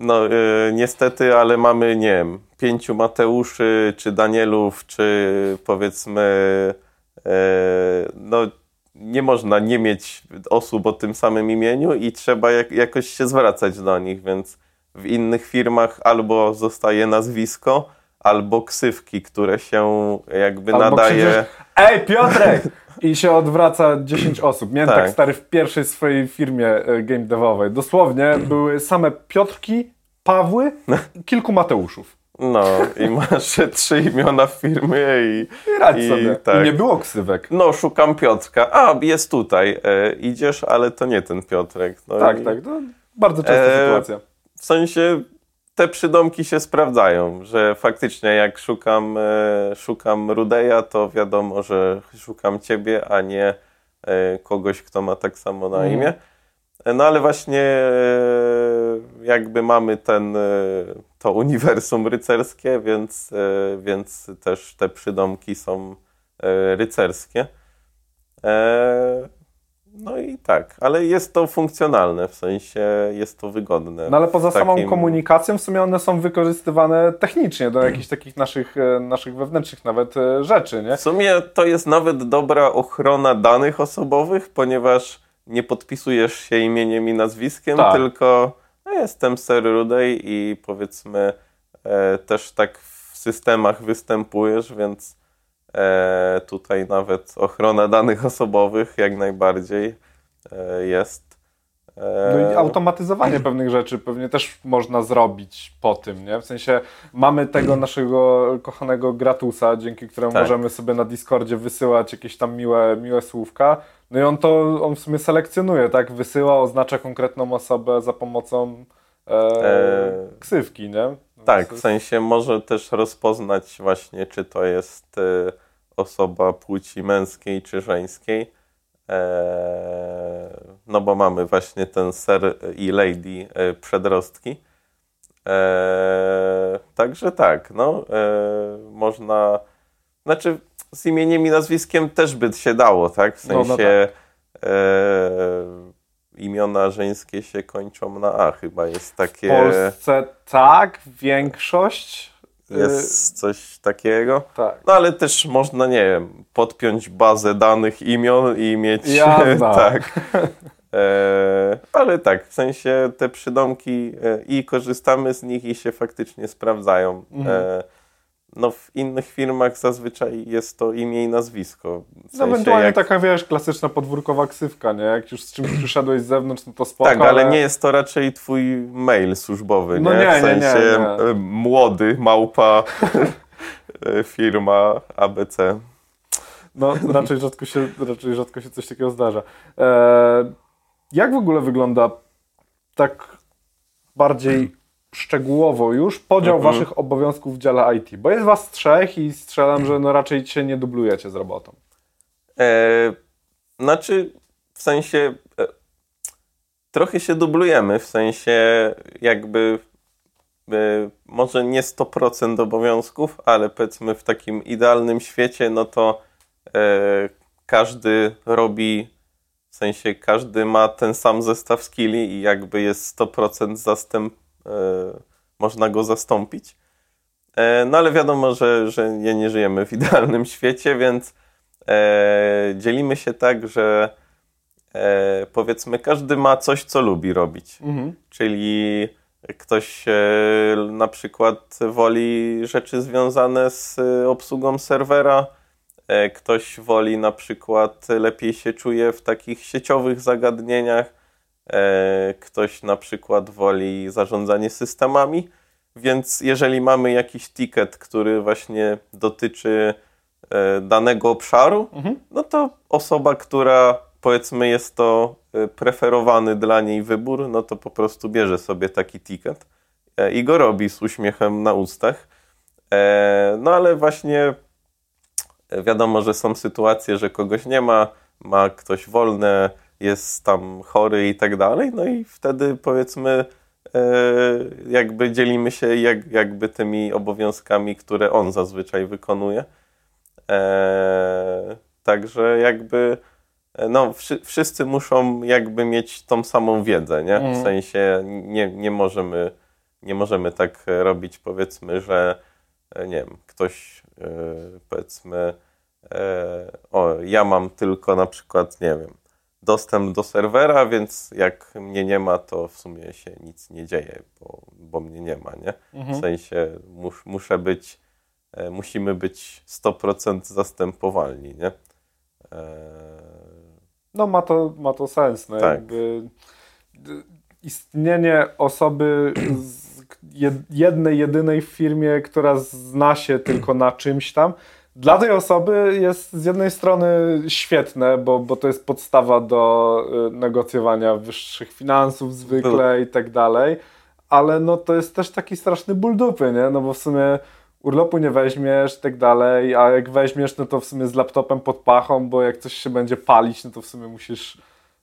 No yy, niestety, ale mamy, nie wiem, pięciu Mateuszy, czy Danielów, czy powiedzmy, yy, no nie można nie mieć osób o tym samym imieniu i trzeba jak, jakoś się zwracać do nich, więc w innych firmach albo zostaje nazwisko, albo ksywki, które się jakby albo nadaje... Krzyczysz, ej Piotrek! I się odwraca dziesięć osób. Miałem tak. tak stary w pierwszej swojej firmie game devowej. Dosłownie były same Piotrki, Pawły i kilku Mateuszów. No i masz trzy imiona w firmie i... I radź i, sobie. Tak. I nie było ksywek. No szukam Piotrka. A, jest tutaj. E, idziesz, ale to nie ten Piotrek. No tak, i, tak. No, bardzo częsta e, sytuacja. W sensie te przydomki się sprawdzają, że faktycznie jak szukam, e, szukam Rudeja, to wiadomo, że szukam ciebie, a nie e, kogoś, kto ma tak samo na imię. No ale właśnie e, jakby mamy ten, e, to uniwersum rycerskie, więc, e, więc też te przydomki są e, rycerskie. E, No i tak, ale jest to funkcjonalne, w sensie jest to wygodne. No ale poza takim... samą komunikacją w sumie one są wykorzystywane technicznie do jakichś takich naszych, naszych wewnętrznych nawet rzeczy, nie? W sumie to jest nawet dobra ochrona danych osobowych, ponieważ nie podpisujesz się imieniem i nazwiskiem, tak. tylko no, jestem Ser Rudy i powiedzmy e, też tak w systemach występujesz, więc... E, tutaj nawet ochrona danych osobowych jak najbardziej e, jest. E... No i automatyzowanie pewnych rzeczy pewnie też można zrobić po tym, nie? W sensie mamy tego naszego kochanego gratusa, dzięki któremu tak. możemy sobie na Discordzie wysyłać jakieś tam miłe, miłe słówka. No i on to, on w sumie selekcjonuje, tak? Wysyła, oznacza konkretną osobę za pomocą e, e... ksywki, nie? Tak, w sensie może też rozpoznać właśnie, czy to jest y, osoba płci męskiej czy żeńskiej. E, no bo mamy właśnie ten ser i lady y, przedrostki. E, także tak, no y, można... Znaczy z imieniem i nazwiskiem też by się dało, tak? W sensie no, no tak. E, imiona żeńskie się kończą na A, chyba jest takie... W Polsce tak, większość... Jest coś takiego. Tak. No ale też można, nie wiem, podpiąć bazę danych imion i mieć... Jazda. Tak. E, ale tak, w sensie te przydomki e, i korzystamy z nich i się faktycznie sprawdzają. Mhm. E, no w innych firmach zazwyczaj jest to imię i nazwisko. W sensie no ewentualnie jak... taka, wiesz, klasyczna podwórkowa ksywka, nie? Jak już z czymś przyszedłeś z zewnątrz, no to spoko. Tak, ale, ale nie jest to raczej twój mail służbowy, no nie? nie? W sensie nie, nie, nie. młody, małpa, firma, A B C. No, raczej rzadko się, raczej rzadko się coś takiego zdarza. E, jak w ogóle wygląda tak bardziej szczegółowo już podział mm-hmm. waszych obowiązków w dziale I T? Bo jest was trzech i strzelam, że no raczej się nie dublujecie z robotą. E, znaczy, w sensie e, trochę się dublujemy, w sensie jakby e, może nie sto procent obowiązków, ale powiedzmy w takim idealnym świecie, no to e, każdy robi, w sensie każdy ma ten sam zestaw skilli i jakby jest sto procent zastęp, e, można go zastąpić. E, no ale wiadomo, że, że nie, nie żyjemy w idealnym świecie, więc E, dzielimy się tak, że e, powiedzmy każdy ma coś, co lubi robić. Mhm. Czyli ktoś e, na przykład woli rzeczy związane z e, obsługą serwera, e, ktoś woli na przykład lepiej się czuje w takich sieciowych zagadnieniach, e, ktoś na przykład woli zarządzanie systemami, więc jeżeli mamy jakiś ticket, który właśnie dotyczy danego obszaru, mhm. no to osoba, która powiedzmy jest to preferowany dla niej wybór, no to po prostu bierze sobie taki ticket i go robi z uśmiechem na ustach. No ale właśnie wiadomo, że są sytuacje, że kogoś nie ma, ma ktoś wolne, jest tam chory i tak dalej, no i wtedy powiedzmy jakby dzielimy się jakby tymi obowiązkami, które on zazwyczaj wykonuje. Eee, także jakby no wszy, wszyscy muszą jakby mieć tą samą wiedzę, nie? W sensie nie, nie możemy nie możemy tak robić, powiedzmy, że nie wiem, ktoś e, powiedzmy e, o, ja mam tylko na przykład, nie wiem, dostęp do serwera, więc jak mnie nie ma, to w sumie się nic nie dzieje, bo, bo mnie nie ma, nie? W sensie mus, muszę być musimy być sto procent zastępowalni, nie? Eee... No ma to, ma to sens. No, tak. Jakby istnienie osoby z jednej, jedynej w firmie, która zna się tylko na czymś tam, dla tej osoby jest z jednej strony świetne, bo, bo to jest podstawa do negocjowania wyższych finansów zwykle i tak dalej, ale no to jest też taki straszny ból dupy, nie? No bo w sumie urlopu nie weźmiesz i tak dalej, a jak weźmiesz, no to w sumie z laptopem pod pachą, bo jak coś się będzie palić, no to w sumie musisz,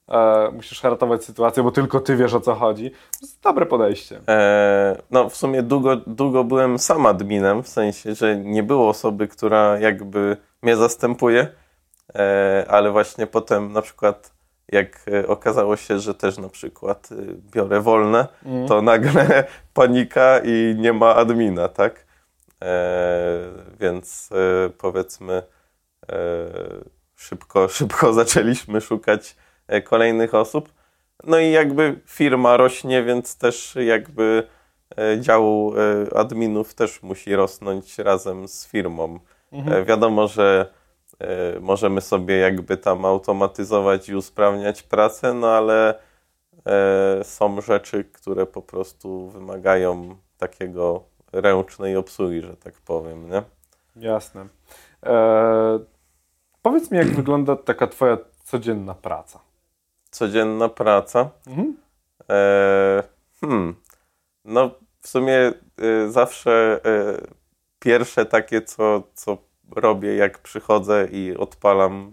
e, musisz ratować sytuację, bo tylko ty wiesz, o co chodzi. To jest dobre podejście. E, no w sumie długo, długo byłem sam adminem, w sensie, że nie było osoby, która jakby mnie zastępuje, e, ale właśnie potem na przykład jak okazało się, że też na przykład biorę wolne, mm. to nagle panika i nie ma admina, tak? E, więc e, powiedzmy e, szybko, szybko zaczęliśmy szukać e, kolejnych osób. No i jakby firma rośnie, więc też jakby e, dział e, adminów też musi rosnąć razem z firmą. Mhm. E, wiadomo, że e, możemy sobie jakby tam automatyzować i usprawniać pracę, no ale e, są rzeczy, które po prostu wymagają takiego ręcznej obsługi, że tak powiem, nie? Jasne. Eee, powiedz mi, jak wygląda taka twoja codzienna praca? Codzienna praca? Mhm. Eee, hmm. No w sumie y, zawsze y, pierwsze takie, co, co robię, jak przychodzę i odpalam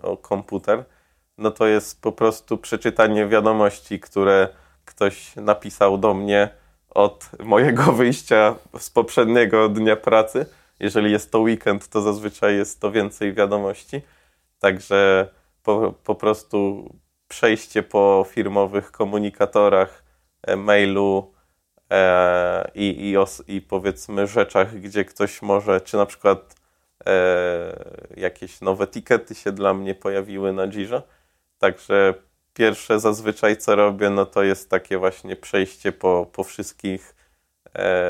y, o komputer, no to jest po prostu przeczytanie wiadomości, które ktoś napisał do mnie od mojego wyjścia z poprzedniego dnia pracy. Jeżeli jest to weekend, to zazwyczaj jest to więcej wiadomości. Także po, po prostu przejście po firmowych komunikatorach, mailu e, i, i, os, i powiedzmy rzeczach, gdzie ktoś może, czy na przykład e, jakieś nowe tikety się dla mnie pojawiły na Jirze. Także pierwsze zazwyczaj, co robię, no to jest takie właśnie przejście po, po wszystkich e,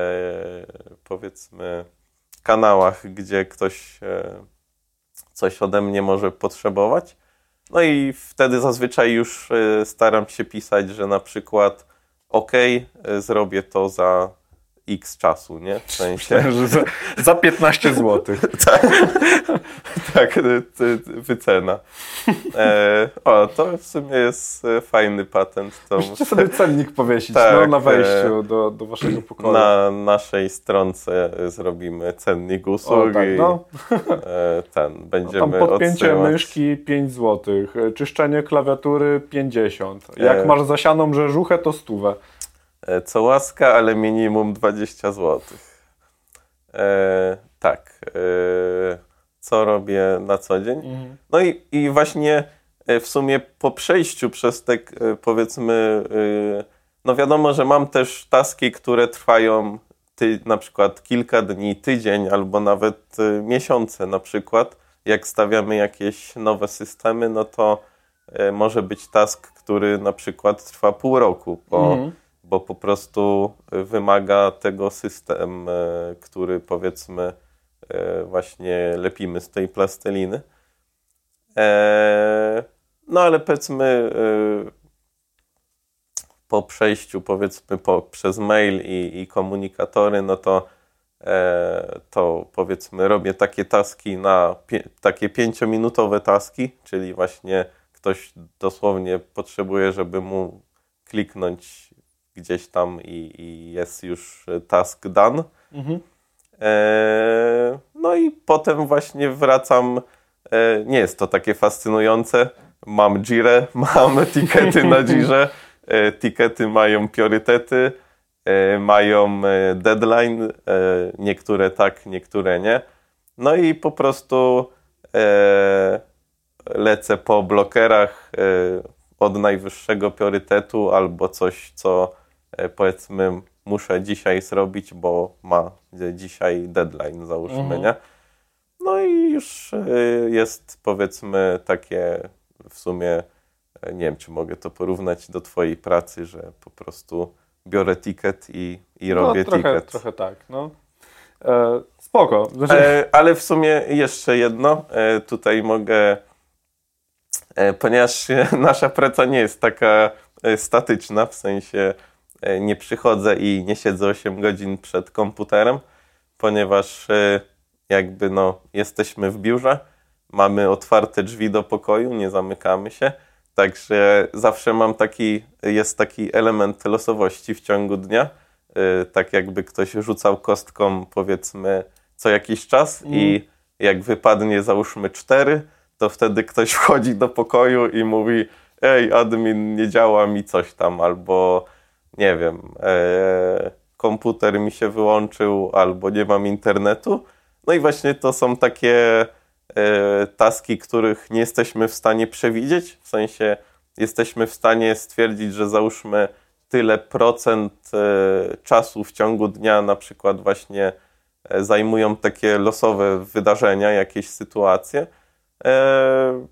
powiedzmy kanałach, gdzie ktoś e, coś ode mnie może potrzebować. No i wtedy zazwyczaj już e, staram się pisać, że na przykład ok, e, zrobię to za X czasu, nie? W sensie... za, za piętnaście złotych. Tak, tak, wycena. E, o, to w sumie jest fajny patent. To musicie sobie cennik powiesić, tak, no, na wejściu do, do waszego pokoju. Na naszej stronce zrobimy cennik usług. O, tak, no. E, ten, będziemy no, tam podpięcie odsyłać... myszki pięć złotych, czyszczenie klawiatury pięćdziesiąt. Jak e... masz zasianą rzeżuchę, to stówę. Co łaska, ale minimum dwadzieścia złotych. E, tak. E, co robię na co dzień? Mhm. No i, i właśnie w sumie po przejściu przez te, powiedzmy, no wiadomo, że mam też taski, które trwają ty, na przykład kilka dni, tydzień albo nawet miesiące na przykład. Jak stawiamy jakieś nowe systemy, no to może być task, który na przykład trwa pół roku, bo mhm. bo po prostu wymaga tego system, który powiedzmy właśnie lepimy z tej plasteliny. No ale powiedzmy po przejściu powiedzmy po, przez mail i, i komunikatory, no to, to powiedzmy robię takie taski na takie pięciominutowe taski, czyli właśnie ktoś dosłownie potrzebuje, żeby mu kliknąć gdzieś tam i, i jest już task done. Mhm. E, no i potem właśnie wracam. E, nie jest to takie fascynujące. Mam Jirę, mam tikety na Jirze. E, tikety mają priorytety, e, mają deadline. E, niektóre tak, niektóre nie. No i po prostu e, lecę po blokerach e, od najwyższego priorytetu albo coś, co powiedzmy muszę dzisiaj zrobić, bo ma dzisiaj deadline, załóżmy, mhm. nie? No i już jest powiedzmy takie w sumie, nie wiem, czy mogę to porównać do twojej pracy, że po prostu biorę ticket i, i no, robię trochę, ticket. Trochę tak, no. E, spoko. Znaczy... E, ale w sumie jeszcze jedno, e, tutaj mogę, e, ponieważ nasza praca nie jest taka statyczna, w sensie nie przychodzę i nie siedzę osiem godzin przed komputerem, ponieważ jakby no jesteśmy w biurze, mamy otwarte drzwi do pokoju, nie zamykamy się, także zawsze mam taki, jest taki element losowości w ciągu dnia, tak jakby ktoś rzucał kostką powiedzmy co jakiś czas mm. i jak wypadnie załóżmy cztery, to wtedy ktoś wchodzi do pokoju i mówi ej, admin, nie działa mi coś tam, albo nie wiem, e, komputer mi się wyłączył albo nie mam internetu. No i właśnie to są takie e, taski, których nie jesteśmy w stanie przewidzieć. W sensie jesteśmy w stanie stwierdzić, że załóżmy tyle procent e, czasu w ciągu dnia na przykład właśnie e, zajmują takie losowe wydarzenia, jakieś sytuacje. E,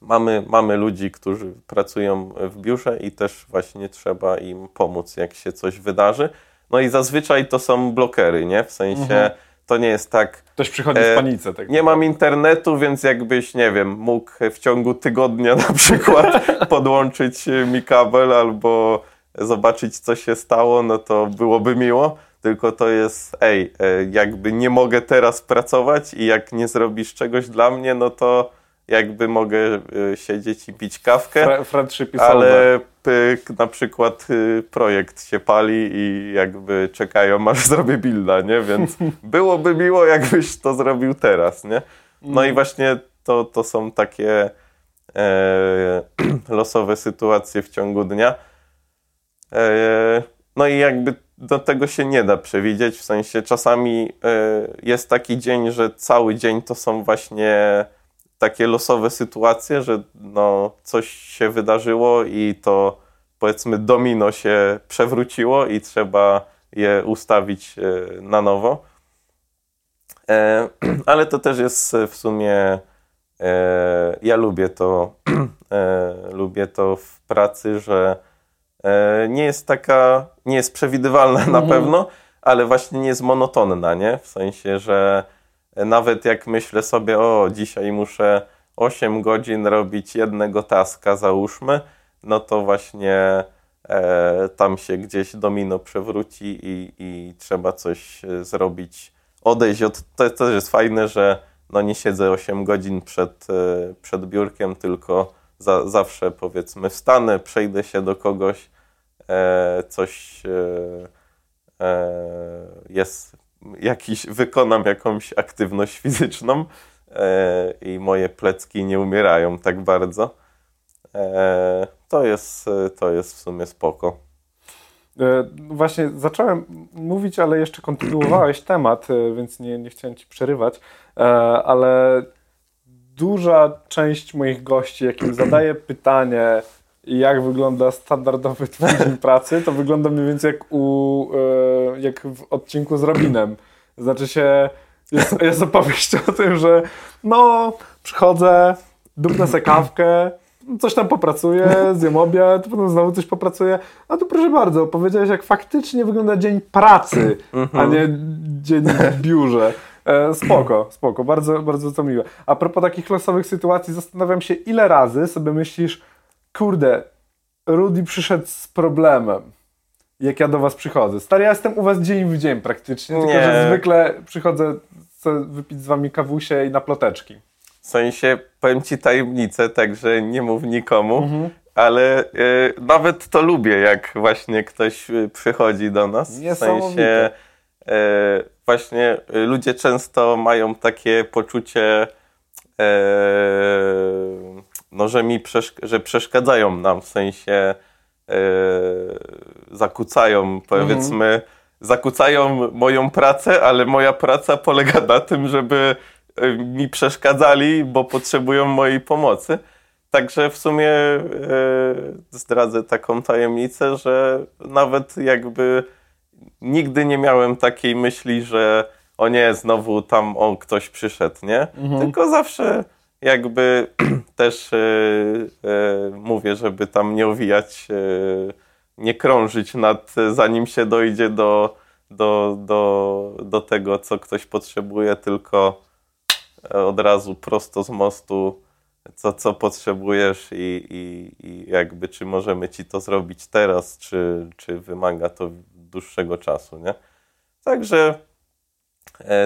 Mamy, mamy ludzi, którzy pracują w biurze i też właśnie trzeba im pomóc, jak się coś wydarzy. No i zazwyczaj to są blokery, nie? W sensie mhm. to nie jest tak... Ktoś przychodzi w panice. Tak nie tak. Mam internetu, więc jakbyś, nie wiem, mógł w ciągu tygodnia na przykład podłączyć mi kabel albo zobaczyć, co się stało, no to byłoby miło. Tylko to jest, ej, jakby nie mogę teraz pracować i jak nie zrobisz czegoś dla mnie, no to... Jakby mogę y, siedzieć i pić kawkę, Fre- ale pyk, na przykład y, projekt się pali i jakby czekają, aż zrobię builda, nie? Więc byłoby miło, jakbyś to zrobił teraz, nie? No mm. i właśnie to, to są takie e, losowe sytuacje w ciągu dnia. E, no i jakby do tego się nie da przewidzieć, w sensie czasami e, jest taki dzień, że cały dzień to są właśnie... takie losowe sytuacje, że no coś się wydarzyło i to powiedzmy domino się przewróciło i trzeba je ustawić na nowo. E, ale to też jest w sumie, e, ja lubię to, e, lubię to w pracy, że e, nie jest taka, nie jest przewidywalna na pewno, ale właśnie nie jest monotonna, nie? W sensie, że nawet jak myślę sobie, o, dzisiaj muszę osiem godzin robić jednego taska, załóżmy, no to właśnie e, tam się gdzieś domino przewróci i, i trzeba coś zrobić, odejść od... To też jest fajne, że no nie siedzę osiem godzin przed, e, przed biurkiem, tylko za, zawsze powiedzmy wstanę, przejdę się do kogoś, e, coś e, e, jest... Jakiś, wykonam jakąś aktywność fizyczną e, i moje plecki nie umierają tak bardzo. E, to jest, to jest w sumie spoko. E, właśnie zacząłem mówić, ale jeszcze kontynuowałeś temat, więc nie, nie chciałem ci przerywać, e, ale duża część moich gości, jakim zadaję pytanie, jak wygląda standardowy tydzień pracy, to wygląda mniej więcej jak, u, jak w odcinku z Robinem. Znaczy się, jest, jest opowieść o tym, że no, przychodzę, dupnę se kawkę, coś tam popracuję, zjem obiad, potem znowu coś popracuję. A tu proszę bardzo, opowiedziałeś, jak faktycznie wygląda dzień pracy, a nie dzień w biurze. Spoko, spoko, bardzo, bardzo to miłe. A propos takich losowych sytuacji, zastanawiam się, ile razy sobie myślisz, kurde, Rudy przyszedł z problemem, jak ja do was przychodzę. Stary, ja jestem u was dzień w dzień praktycznie, nie. Tylko że zwykle przychodzę wypić z wami kawusie i na ploteczki. W sensie, powiem ci tajemnicę, także nie mów nikomu, mhm. ale y, nawet to lubię, jak właśnie ktoś przychodzi do nas. W sensie, y, właśnie y, ludzie często mają takie poczucie... Y, No, że, mi przeszk- że przeszkadzają nam, w sensie yy, zakłócają, powiedzmy, mm-hmm. zakłócają moją pracę, ale moja praca polega na tym, żeby yy, mi przeszkadzali, bo potrzebują mojej pomocy. Także w sumie yy, zdradzę taką tajemnicę, że nawet jakby nigdy nie miałem takiej myśli, że o nie, znowu tam o, ktoś przyszedł, nie? Mm-hmm. Tylko zawsze... Jakby też yy, yy, mówię, żeby tam nie owijać, yy, nie krążyć nad, zanim się dojdzie do, do, do, do tego, co ktoś potrzebuje, tylko od razu prosto z mostu, co, co potrzebujesz i, i, i jakby czy możemy ci to zrobić teraz, czy, czy wymaga to dłuższego czasu, nie? Także...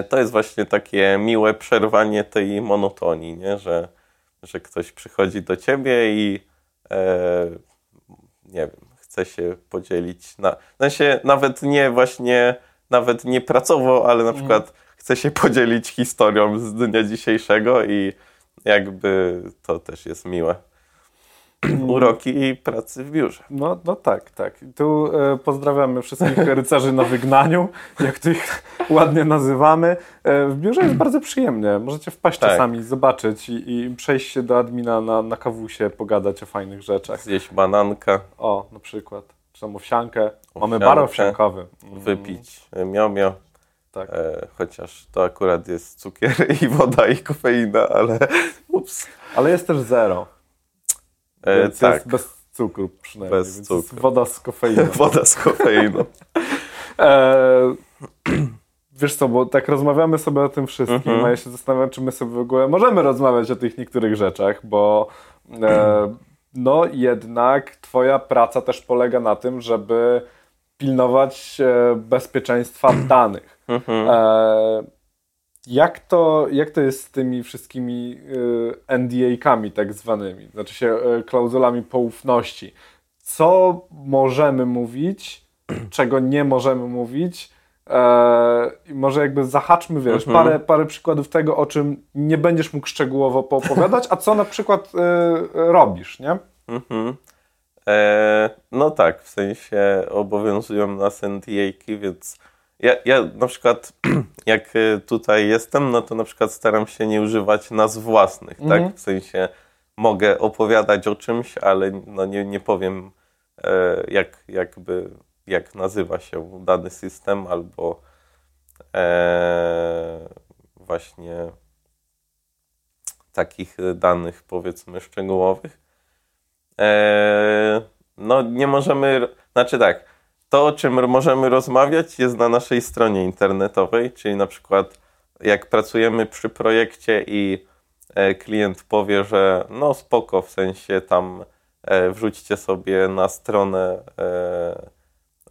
To jest właśnie takie miłe przerwanie tej monotonii, nie? Że, że ktoś przychodzi do ciebie i e, nie wiem, chce się podzielić na... Znaczy nawet nie właśnie, nawet nie pracowo, ale na przykład chce się podzielić historią z dnia dzisiejszego i jakby to też jest miłe. Uroki i pracy w biurze. No, no tak, tak. Tu e, pozdrawiamy wszystkich rycerzy na wygnaniu, jak tu ich ładnie nazywamy. E, w biurze jest bardzo przyjemnie. Możecie wpaść tak. czasami, zobaczyć i, i przejść się do admina na, na kawusie, pogadać o fajnych rzeczach. Zjeść bananka. O, na przykład. Czy tam owsiankę. owsiankę. Mamy bar owsiankowy. Mm. Wypić miomio. Tak. E, chociaż to akurat jest cukier i woda i kofeina, ale ups. Ale jest też zero. E, tak. Jest bez cukru przynajmniej, bez cukru. Jest woda z kofeiną. Woda z kofeiną. e, wiesz co, bo tak rozmawiamy sobie o tym wszystkim, mm-hmm. a ja się zastanawiam, czy my sobie w ogóle możemy rozmawiać o tych niektórych rzeczach, bo e, no jednak twoja praca też polega na tym, żeby pilnować e, bezpieczeństwa danych. Mm-hmm. E, Jak to, jak to jest z tymi wszystkimi N D A-kami tak zwanymi, znaczy się klauzulami poufności? Co możemy mówić, czego nie możemy mówić? Eee, może jakby zahaczmy, wiesz, mhm. parę, parę przykładów tego, o czym nie będziesz mógł szczegółowo poopowiadać, a co na przykład e, robisz, nie? Mhm. Eee, no tak, w sensie obowiązują nas N D A-ki, więc... Ja, ja na przykład, jak tutaj jestem, no to na przykład staram się nie używać nazw własnych, mhm. tak? W sensie mogę opowiadać o czymś, ale no nie, nie powiem, e, jak, jakby, jak nazywa się dany system albo e, właśnie takich danych, powiedzmy, szczegółowych. E, no nie możemy, znaczy tak, to, o czym możemy rozmawiać, jest na naszej stronie internetowej, czyli na przykład jak pracujemy przy projekcie i klient powie, że no spoko, w sensie tam wrzućcie sobie na stronę, e,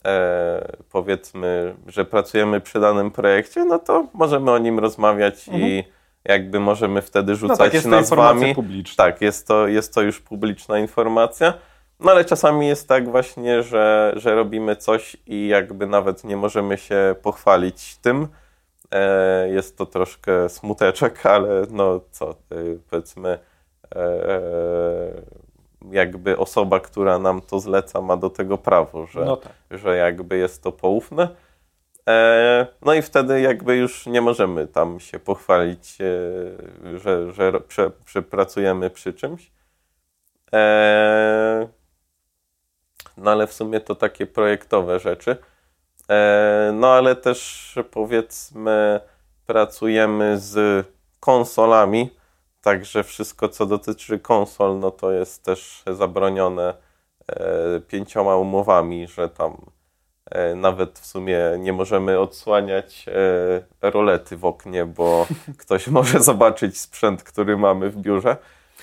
e, powiedzmy, że pracujemy przy danym projekcie, no to możemy o nim rozmawiać mhm. i jakby możemy wtedy rzucać no tak, jest nazwami. Tak, jest to, jest to już publiczna informacja. No ale czasami jest tak właśnie, że, że robimy coś i jakby nawet nie możemy się pochwalić tym. E, jest to troszkę smuteczek, ale no co, powiedzmy e, jakby osoba, która nam to zleca, ma do tego prawo, że, no tak. że jakby jest to poufne. E, no i wtedy jakby już nie możemy tam się pochwalić, e, że, że prze, przepracujemy przy czymś. E, No ale w sumie to takie projektowe rzeczy. No ale też powiedzmy pracujemy z konsolami, także wszystko co dotyczy konsol, no to jest też zabronione pięcioma umowami, że tam nawet w sumie nie możemy odsłaniać rolety w oknie, bo ktoś może zobaczyć sprzęt, który mamy w biurze.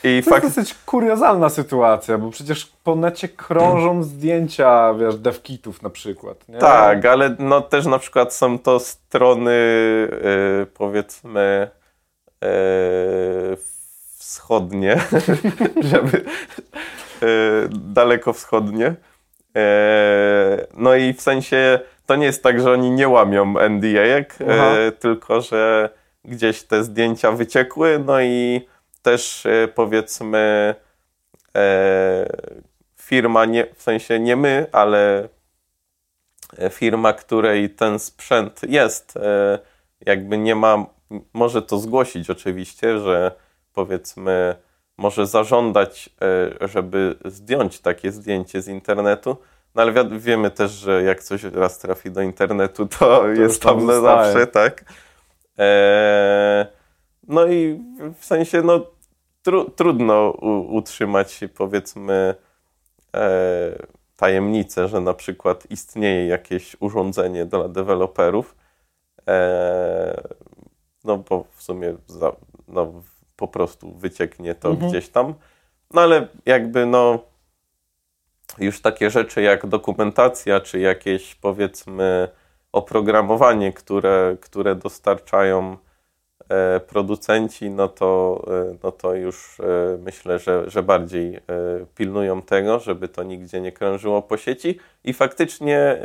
I to fakt... jest dosyć kuriozalna sytuacja, bo przecież po necie krążą zdjęcia, wiesz, devkitów na przykład. Nie? Tak, ale no też na przykład są to strony, yy, powiedzmy, yy, wschodnie, żeby yy, dalekowschodnie. Yy, no i w sensie to nie jest tak, że oni nie łamią en de a-ek, yy, tylko że gdzieś te zdjęcia wyciekły, no i też powiedzmy e, firma, nie, w sensie nie my, ale firma, której ten sprzęt jest, e, jakby nie ma, może to zgłosić oczywiście, że powiedzmy może zażądać, e, żeby zdjąć takie zdjęcie z internetu, no ale wi- wiemy też, że jak coś raz trafi do internetu, to, to jest tam na zawsze, tak? E, no i w sensie, no Tru, trudno u, utrzymać, powiedzmy, e, tajemnicę, że na przykład istnieje jakieś urządzenie dla deweloperów, e, no bo w sumie za, no, po prostu wycieknie to mhm. gdzieś tam. No ale jakby no już takie rzeczy jak dokumentacja, czy jakieś powiedzmy oprogramowanie, które, które dostarczają producenci, no to, no to już myślę, że, że bardziej pilnują tego, żeby to nigdzie nie krążyło po sieci i faktycznie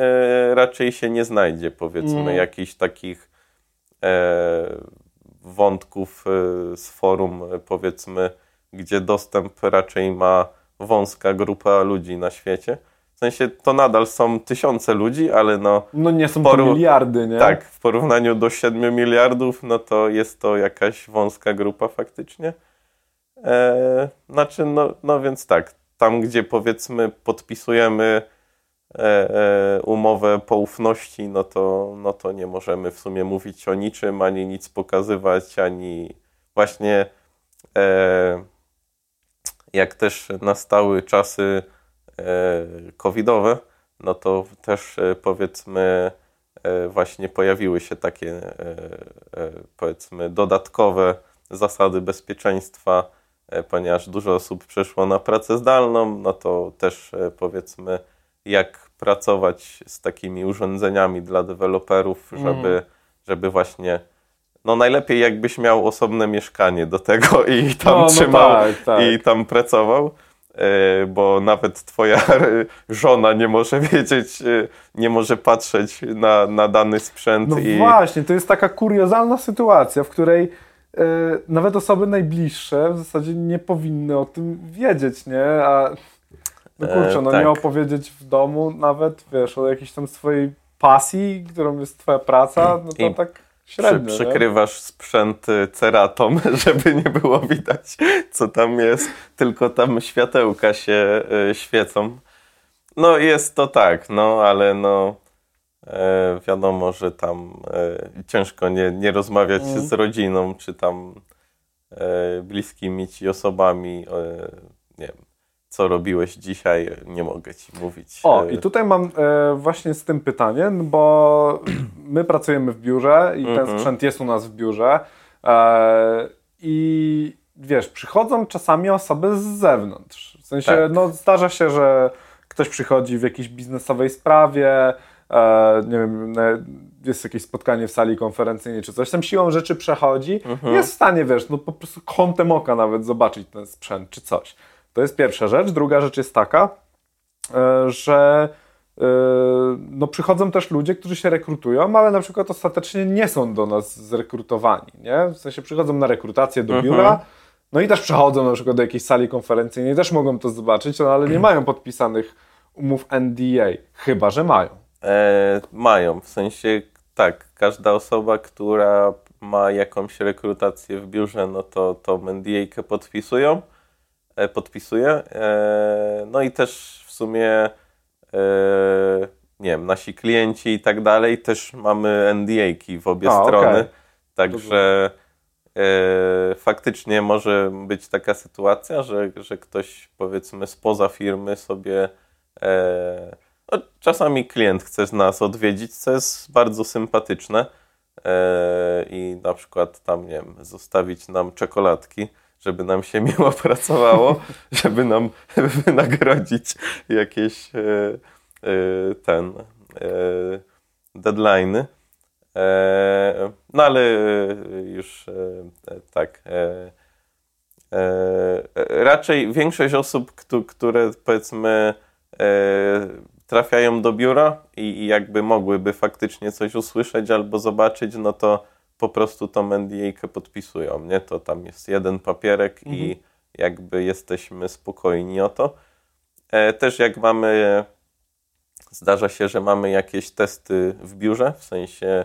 raczej się nie znajdzie, powiedzmy, mm. jakichś takich wątków z forum, powiedzmy, gdzie dostęp raczej ma wąska grupa ludzi na świecie. W sensie to nadal są tysiące ludzi, ale no... No nie są poru... to miliardy, nie? Tak, w porównaniu do siedmiu miliardów, no to jest to jakaś wąska grupa faktycznie. E, znaczy, no, no więc tak, tam gdzie powiedzmy podpisujemy e, e, umowę poufności, no to, no to nie możemy w sumie mówić o niczym, ani nic pokazywać, ani właśnie e, jak też nastały czasy covidowe, no to też powiedzmy właśnie pojawiły się takie powiedzmy dodatkowe zasady bezpieczeństwa, ponieważ dużo osób przeszło na pracę zdalną, no to też powiedzmy jak pracować z takimi urządzeniami dla deweloperów, żeby, mm. żeby właśnie no najlepiej jakbyś miał osobne mieszkanie do tego i tam no, trzymał no tak, tak. i tam pracował. Bo nawet twoja żona nie może wiedzieć, nie może patrzeć na, na dany sprzęt. No i... właśnie, to jest taka kuriozalna sytuacja, w której e, nawet osoby najbliższe w zasadzie nie powinny o tym wiedzieć, nie? A no kurczę, no e, tak. nie opowiedzieć w domu nawet, wiesz, o jakiejś tam swojej pasji, którą jest twoja praca, no to I... tak... Średnio, Przy, przykrywasz nie? sprzęt ceratą, żeby nie było widać, co tam jest, tylko tam światełka się y, świecą. No jest to tak, no ale no y, wiadomo, że tam y, ciężko nie, nie rozmawiać mm. z rodziną, czy tam y, bliskimi ci osobami, y, nie wiem, co robiłeś dzisiaj, nie mogę ci mówić. O, i tutaj mam e, właśnie z tym pytanie, bo my pracujemy w biurze i mm-hmm. ten sprzęt jest u nas w biurze e, i wiesz, przychodzą czasami osoby z zewnątrz, sensie, tak. no zdarza się, że ktoś przychodzi w jakiejś biznesowej sprawie, e, nie wiem, jest jakieś spotkanie w sali konferencyjnej czy coś, tam siłą rzeczy przechodzi mhm. i jest w stanie, wiesz, no po prostu kątem oka nawet zobaczyć ten sprzęt czy coś. To jest pierwsza rzecz. Druga rzecz jest taka, e, że e, no przychodzą też ludzie, którzy się rekrutują, ale na przykład ostatecznie nie są do nas zrekrutowani, nie? W sensie przychodzą na rekrutację do biura, mhm. no i też przechodzą na przykład do jakiejś sali konferencyjnej, też mogą to zobaczyć, no ale nie mają podpisanych umów N D A, chyba że mają. E, mają, w sensie tak, każda osoba, która ma jakąś rekrutację w biurze, no to tą N D A-kę podpisują, e, podpisuje, e, no i też w sumie, e, nie wiem, nasi klienci i tak dalej, też mamy N D A-ki w obie A, strony, okay. Także... Yy, faktycznie może być taka sytuacja, że, że ktoś powiedzmy spoza firmy sobie yy, no, czasami klient chce nas odwiedzić, co jest bardzo sympatyczne yy, i na przykład tam, nie wiem, zostawić nam czekoladki, żeby nam się miło pracowało, żeby nam wynagrodzić jakieś yy, yy, ten yy, deadline'y. No ale już tak, raczej większość osób, które powiedzmy trafiają do biura i jakby mogłyby faktycznie coś usłyszeć albo zobaczyć, no to po prostu tą N D A-kę podpisują, nie? To tam jest jeden papierek mhm. i jakby jesteśmy spokojni o to. Też jak mamy, zdarza się, że mamy jakieś testy w biurze, w sensie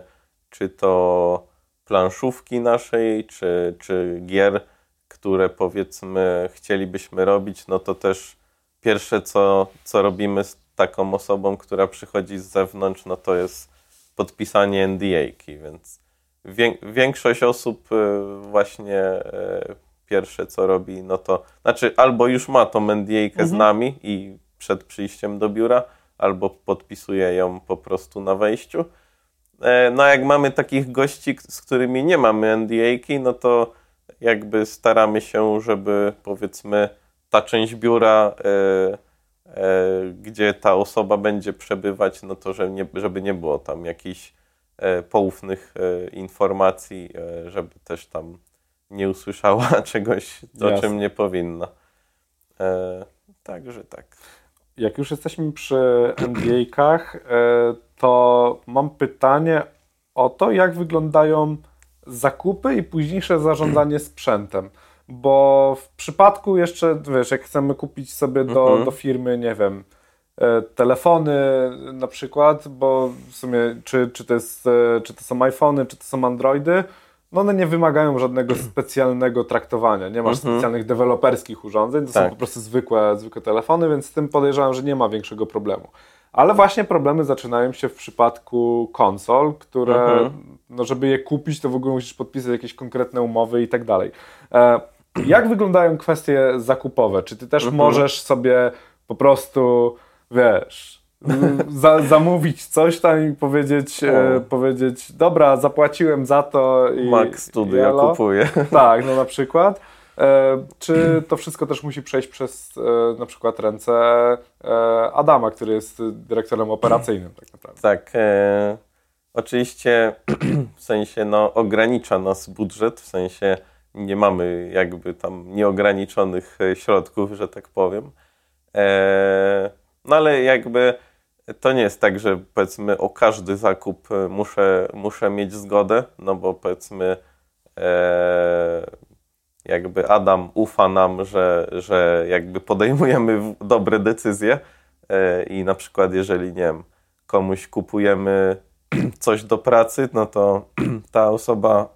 czy to planszówki naszej, czy, czy gier, które powiedzmy chcielibyśmy robić, no to też pierwsze, co, co robimy z taką osobą, która przychodzi z zewnątrz, no to jest podpisanie N D A-ki, więc wię- większość osób właśnie pierwsze, co robi, no to, znaczy albo już ma tą N D A-kę mhm. z nami i przed przyjściem do biura, albo podpisuje ją po prostu na wejściu. No a jak mamy takich gości, z którymi nie mamy N D A-ki, no to jakby staramy się, żeby powiedzmy ta część biura, e, e, gdzie ta osoba będzie przebywać, no to żeby nie, żeby nie było tam jakichś e, poufnych e, informacji, e, żeby też tam nie usłyszała czegoś, o Jasne. Czym nie powinna. E, także tak. Jak już jesteśmy przy N D A-kach, to mam pytanie o to, jak wyglądają zakupy i późniejsze zarządzanie sprzętem. Bo w przypadku jeszcze, wiesz, jak chcemy kupić sobie do, do firmy, nie wiem, telefony na przykład, bo w sumie czy, czy, to, jest, czy to są iPhony, czy to są Androidy, no one nie wymagają żadnego specjalnego traktowania, nie masz mhm. specjalnych deweloperskich urządzeń, to tak. są po prostu zwykłe, zwykłe telefony, więc z tym podejrzewam, że nie ma większego problemu. Ale właśnie problemy zaczynają się w przypadku konsol, które, mhm. no żeby je kupić, to w ogóle musisz podpisać jakieś konkretne umowy i tak dalej. Jak wyglądają kwestie zakupowe? Czy ty też mhm. możesz sobie po prostu, wiesz... Za, zamówić coś tam i powiedzieć, e, powiedzieć, dobra, zapłaciłem za to i Mac Studio ja kupuję. Tak, no na przykład. E, czy to wszystko też musi przejść przez e, na przykład ręce e, Adama, który jest dyrektorem operacyjnym tak naprawdę. Tak. E, oczywiście w sensie no, ogranicza nas budżet, w sensie nie mamy jakby tam nieograniczonych środków, że tak powiem. E, no ale jakby to nie jest tak, że powiedzmy o każdy zakup muszę, muszę mieć zgodę, no bo powiedzmy e, jakby Adam ufa nam, że, że jakby podejmujemy dobre decyzje e, i na przykład jeżeli, nie wiem, komuś kupujemy coś do pracy, no to ta osoba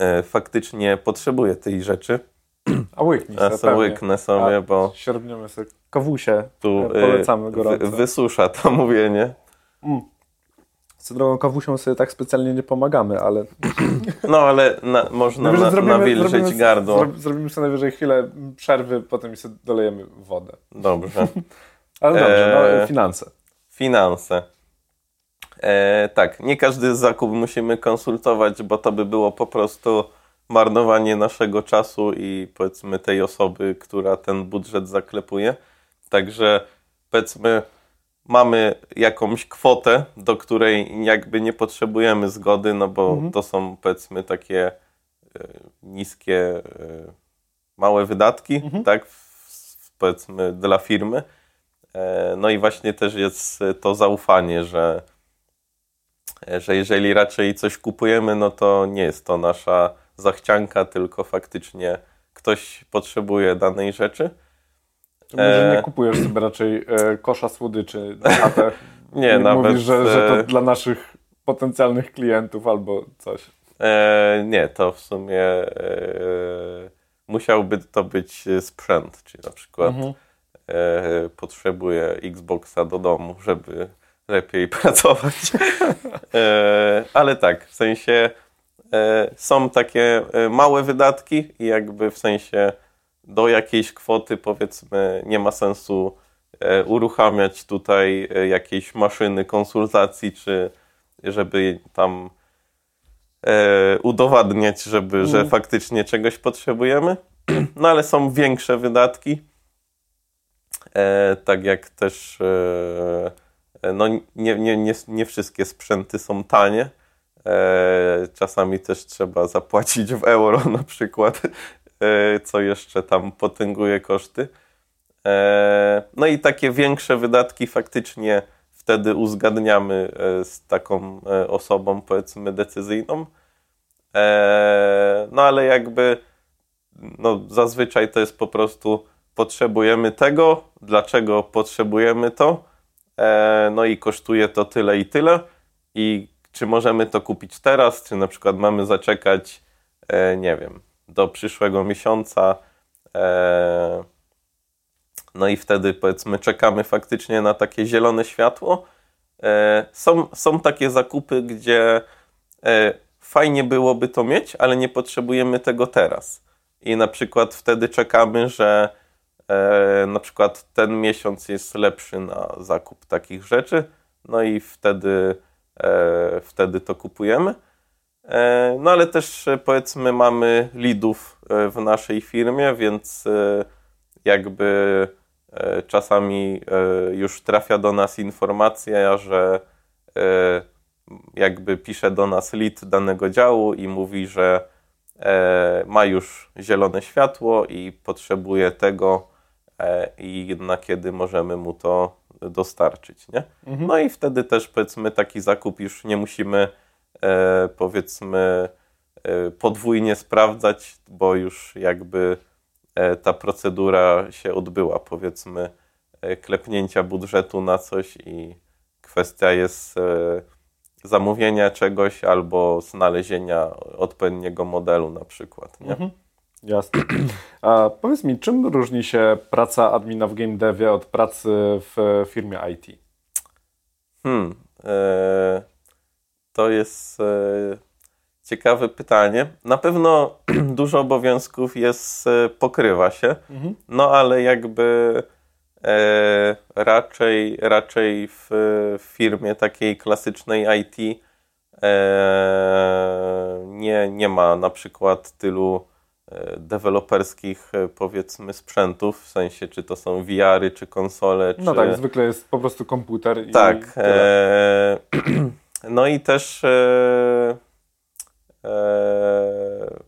e, faktycznie potrzebuje tej rzeczy. A łyknij sobie, sobie łyknę sobie, bo... Siorbniemy sobie kawusie, tu polecamy gorąco. Wy, wysusza to mówienie. Mm. Z drogą kawusią sobie tak specjalnie nie pomagamy, ale... No, ale na, można na, zrobimy, nawilżyć zrobimy, gardło. Zro, zrobimy sobie najwyżej chwilę przerwy, potem sobie dolejemy wodę. Dobrze. Ale dobrze, no, finanse. Finanse. E, tak, nie każdy zakup musimy konsultować, bo to by było po prostu... marnowanie naszego czasu i powiedzmy tej osoby, która ten budżet zaklepuje. Także powiedzmy mamy jakąś kwotę, do której jakby nie potrzebujemy zgody, no bo mhm. to są powiedzmy takie niskie, małe wydatki, mhm. tak, powiedzmy dla firmy. No i właśnie też jest to zaufanie, że, że jeżeli raczej coś kupujemy, no to nie jest to nasza zachcianka, tylko faktycznie ktoś potrzebuje danej rzeczy. To może nie kupujesz sobie raczej kosza słodyczy na chatę. Nie, nawet... Mówisz, że, że to dla naszych potencjalnych klientów albo coś. Nie, to w sumie musiałby to być sprzęt, czyli na przykład mhm. potrzebuję Xboxa do domu, żeby lepiej pracować. Ale tak, w sensie są takie małe wydatki i jakby w sensie do jakiejś kwoty, powiedzmy, nie ma sensu uruchamiać tutaj jakiejś maszyny konsultacji, czy żeby tam udowadniać, żeby, że faktycznie czegoś potrzebujemy. No ale są większe wydatki, tak jak też no, nie, nie, nie, nie wszystkie sprzęty są tanie. Czasami też trzeba zapłacić w euro na przykład, co jeszcze tam potęguje koszty. No i takie większe wydatki faktycznie wtedy uzgadniamy z taką osobą, powiedzmy, decyzyjną. No ale jakby no, zazwyczaj to jest po prostu potrzebujemy tego, dlaczego potrzebujemy to, no i kosztuje to tyle i tyle i czy możemy to kupić teraz, czy na przykład mamy zaczekać, nie wiem, do przyszłego miesiąca, no i wtedy powiedzmy czekamy faktycznie na takie zielone światło. Są, są takie zakupy, gdzie fajnie byłoby to mieć, ale nie potrzebujemy tego teraz i na przykład wtedy czekamy, że na przykład ten miesiąc jest lepszy na zakup takich rzeczy, no i wtedy, wtedy to kupujemy. No ale też powiedzmy mamy leadów w naszej firmie, więc jakby czasami już trafia do nas informacja, że jakby pisze do nas lead danego działu i mówi, że ma już zielone światło i potrzebuje tego i na kiedy możemy mu to dostarczyć, nie? Mhm. No i wtedy też powiedzmy taki zakup już nie musimy E, powiedzmy e, podwójnie sprawdzać, bo już jakby e, ta procedura się odbyła, powiedzmy e, klepnięcia budżetu na coś i kwestia jest e, zamówienia czegoś albo znalezienia odpowiedniego modelu na przykład, nie? Mhm. Jasne. A powiedz mi, czym różni się praca admina w game devie od pracy w firmie I T? Hmm... E, To jest e, ciekawe pytanie. Na pewno dużo obowiązków jest, e, pokrywa się, mhm. no ale jakby e, raczej, raczej w, w firmie takiej klasycznej I T e, nie, nie ma na przykład tylu e, deweloperskich e, powiedzmy sprzętów, w sensie czy to są V R-y, czy konsole. No czy... tak, zwykle jest po prostu komputer. I tak. E, No i też e, e,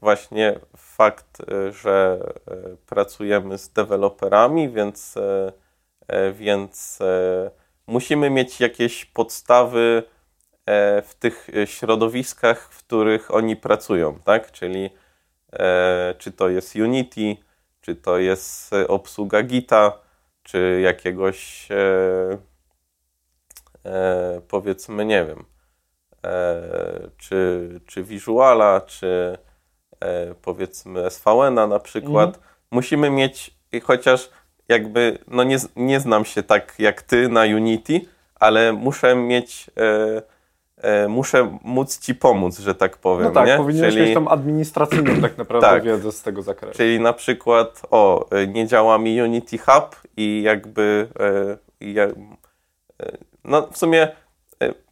właśnie fakt, że pracujemy z deweloperami, więc, e, więc e, musimy mieć jakieś podstawy e, w tych środowiskach, w których oni pracują, tak? Czyli e, czy to jest Unity, czy to jest obsługa Gita, czy jakiegoś e, e, powiedzmy, nie wiem, E, czy, czy Visuala, czy e, powiedzmy S V N-a na przykład, mhm. musimy mieć, chociaż jakby, no nie, nie znam się tak jak ty na Unity, ale muszę mieć, e, e, muszę móc ci pomóc, że tak powiem. No tak, nie? Powinieneś czyli, mieć tam administracyjną tak naprawdę tak, wiedzę z tego zakresu. Czyli na przykład, o, nie działa mi Unity Hub i jakby, e, ja, e, no w sumie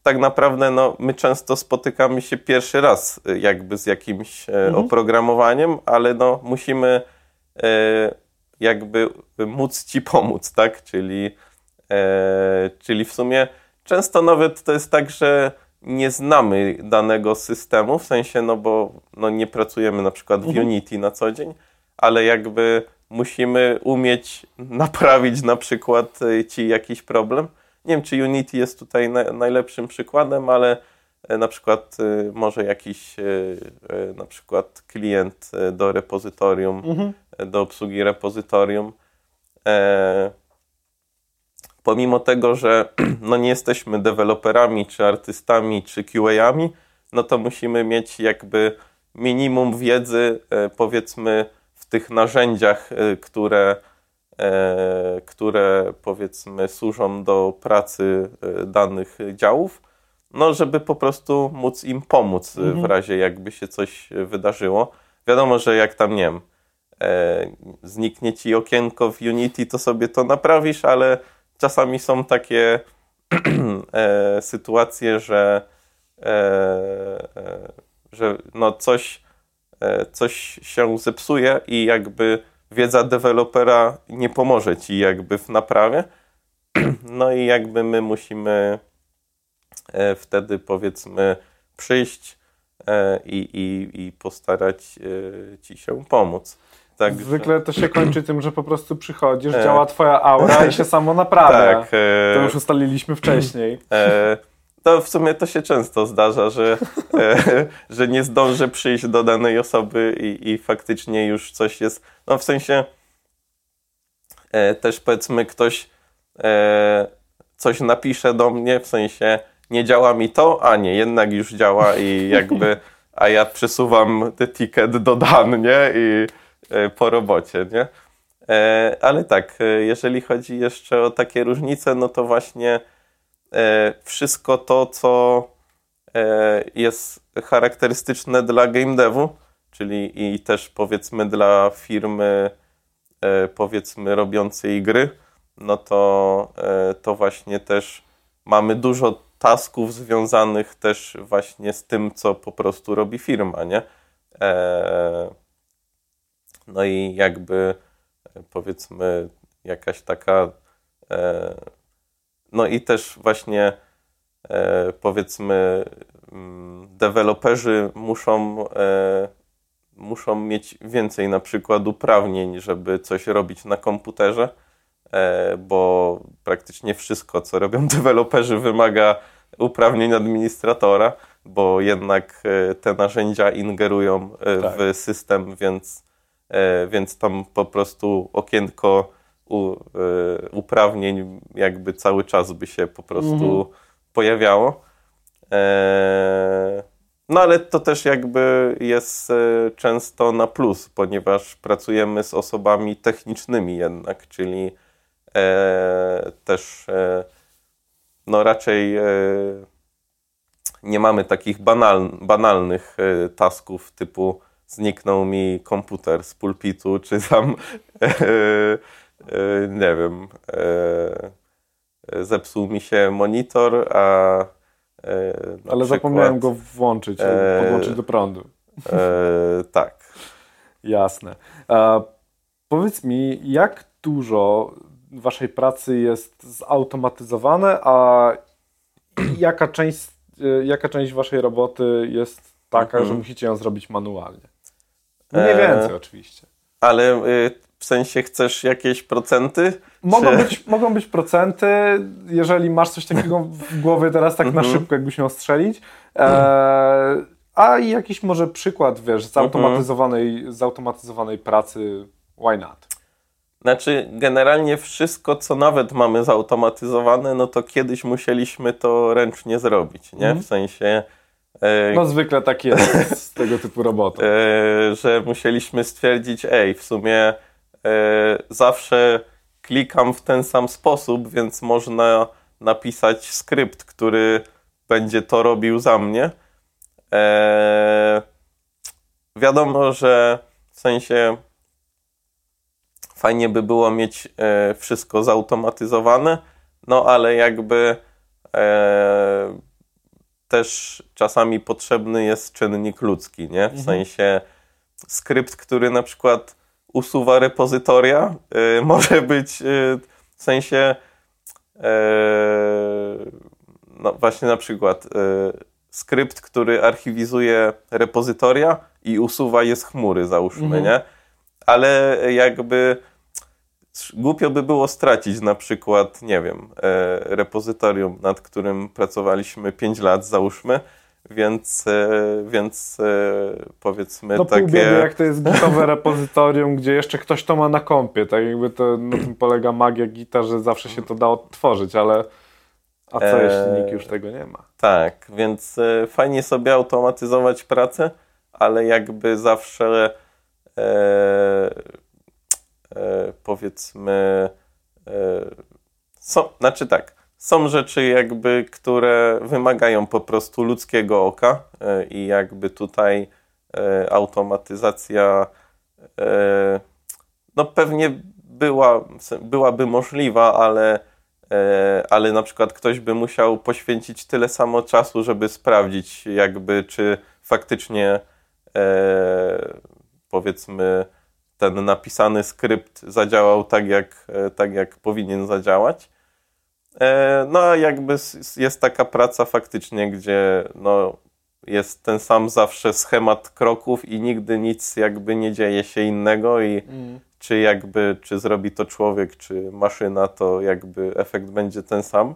tak naprawdę no, my często spotykamy się pierwszy raz jakby z jakimś mhm. oprogramowaniem, ale no, musimy e, jakby móc ci pomóc, tak? Czyli, e, czyli w sumie często nawet to jest tak, że nie znamy danego systemu, w sensie, no bo no, nie pracujemy na przykład w mhm. Unity na co dzień, ale jakby musimy umieć naprawić na przykład ci jakiś problem. Nie wiem, czy Unity jest tutaj na, najlepszym przykładem, ale na przykład może jakiś na przykład klient do repozytorium, mhm. do obsługi repozytorium. E, pomimo tego, że no, nie jesteśmy deweloperami, czy artystami, czy Q A-ami, no to musimy mieć jakby minimum wiedzy, powiedzmy, w tych narzędziach, które... które powiedzmy służą do pracy danych działów, no żeby po prostu móc im pomóc mhm. w razie jakby się coś wydarzyło. Wiadomo, że jak tam, nie wiem, zniknie ci okienko w Unity, to sobie to naprawisz, ale czasami są takie sytuacje, że, że no coś, coś się zepsuje i jakby wiedza dewelopera nie pomoże ci jakby w naprawie. No i jakby my musimy wtedy powiedzmy przyjść i, i, i postarać ci się pomóc. Tak, zwykle to się kończy tym, że po prostu przychodzisz, e... działa twoja aura i się samo naprawia. Tak, e... To już ustaliliśmy wcześniej. E... To w sumie to się często zdarza, że, e, że nie zdążę przyjść do danej osoby i, i faktycznie już coś jest. No w sensie e, też powiedzmy ktoś e, coś napisze do mnie, w sensie nie działa mi to, a nie, jednak już działa i jakby, a ja przesuwam ten ticket do dan, nie? I e, po robocie, nie? E, ale tak, jeżeli chodzi jeszcze o takie różnice, no to właśnie E, wszystko to, co e, jest charakterystyczne dla game devu, czyli i też powiedzmy dla firmy e, powiedzmy robiącej gry, no to, e, to właśnie też mamy dużo tasków związanych też właśnie z tym, co po prostu robi firma, nie? E, no i jakby powiedzmy jakaś taka e, no i też właśnie e, powiedzmy deweloperzy muszą, e, muszą mieć więcej na przykład uprawnień, żeby coś robić na komputerze, e, bo praktycznie wszystko, co robią deweloperzy, wymaga uprawnień administratora, bo jednak e, te narzędzia ingerują e, tak. w system, więc, e, więc tam po prostu okienko U, y, uprawnień jakby cały czas by się po prostu mm-hmm. pojawiało. E, no ale to też jakby jest y, często na plus, ponieważ pracujemy z osobami technicznymi jednak, czyli e, też e, no raczej e, nie mamy takich banal, banalnych e, tasków typu zniknął mi komputer z pulpitu, czy tam e, nie wiem, zepsuł mi się monitor, a ale zapomniałem go włączyć, podłączyć do prądu. Tak. Jasne. Powiedz mi, jak dużo waszej pracy jest zautomatyzowane, a jaka część, jaka część waszej roboty jest taka, mhm. że musicie ją zrobić manualnie? Mniej więcej e... oczywiście. Ale... Y- W sensie chcesz jakieś procenty? Mogą być, mogą być procenty, jeżeli masz coś takiego w głowie teraz tak na szybko, jakby się ostrzelić. Eee, a jakiś może przykład, wiesz, zautomatyzowanej, zautomatyzowanej pracy, why not? Znaczy generalnie wszystko, co nawet mamy zautomatyzowane, no to kiedyś musieliśmy to ręcznie zrobić, nie? W sensie... No zwykle tak jest z tego typu robotą. Że musieliśmy stwierdzić, ej, w sumie... zawsze klikam w ten sam sposób, więc można napisać skrypt, który będzie to robił za mnie. Eee, wiadomo, że w sensie fajnie by było mieć e, wszystko zautomatyzowane, no ale jakby e, też czasami potrzebny jest czynnik ludzki, nie? W mhm. sensie skrypt, który na przykład usuwa repozytoria, yy, może być yy, w sensie yy, no właśnie na przykład yy, skrypt, który archiwizuje repozytoria i usuwa je z chmury, załóżmy, mhm. nie? Ale jakby głupio by było stracić na przykład, nie wiem, e, repozytorium, nad którym pracowaliśmy pięć lat, załóżmy, więc, e, więc e, powiedzmy no, takie... No pół biedy, jak to jest gitowe repozytorium, gdzie jeszcze ktoś to ma na kompie, tak jakby to, na tym polega magia gita, że zawsze się to da odtworzyć, ale a co e, jeśli nikt już tego nie ma? Tak, więc e, fajnie sobie automatyzować pracę, ale jakby zawsze... E, E, powiedzmy e, są, znaczy tak, są rzeczy jakby, które wymagają po prostu ludzkiego oka e, i jakby tutaj e, automatyzacja e, no pewnie była, byłaby możliwa, ale, e, ale na przykład ktoś by musiał poświęcić tyle samo czasu, żeby sprawdzić jakby, czy faktycznie e, powiedzmy ten napisany skrypt zadziałał tak, jak, tak jak powinien zadziałać. No a jakby jest taka praca faktycznie, gdzie no, jest ten sam zawsze schemat kroków i nigdy nic jakby nie dzieje się innego i mm. czy jakby, czy zrobi to człowiek, czy maszyna, to jakby efekt będzie ten sam.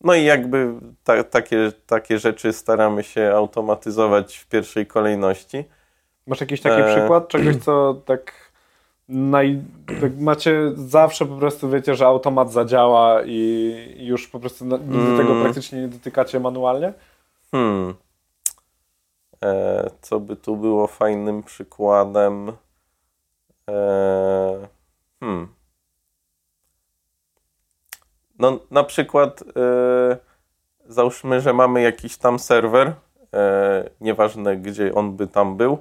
No i jakby ta, takie, takie rzeczy staramy się automatyzować w pierwszej kolejności. Masz jakiś taki e... przykład czegoś, co tak Naj... macie zawsze po prostu wiecie, że automat zadziała i już po prostu nigdy hmm. tego praktycznie nie dotykacie manualnie? Hmm. E, co by tu było fajnym przykładem? E, hmm. No na przykład e, załóżmy, że mamy jakiś tam serwer, e, nieważne gdzie on by tam był,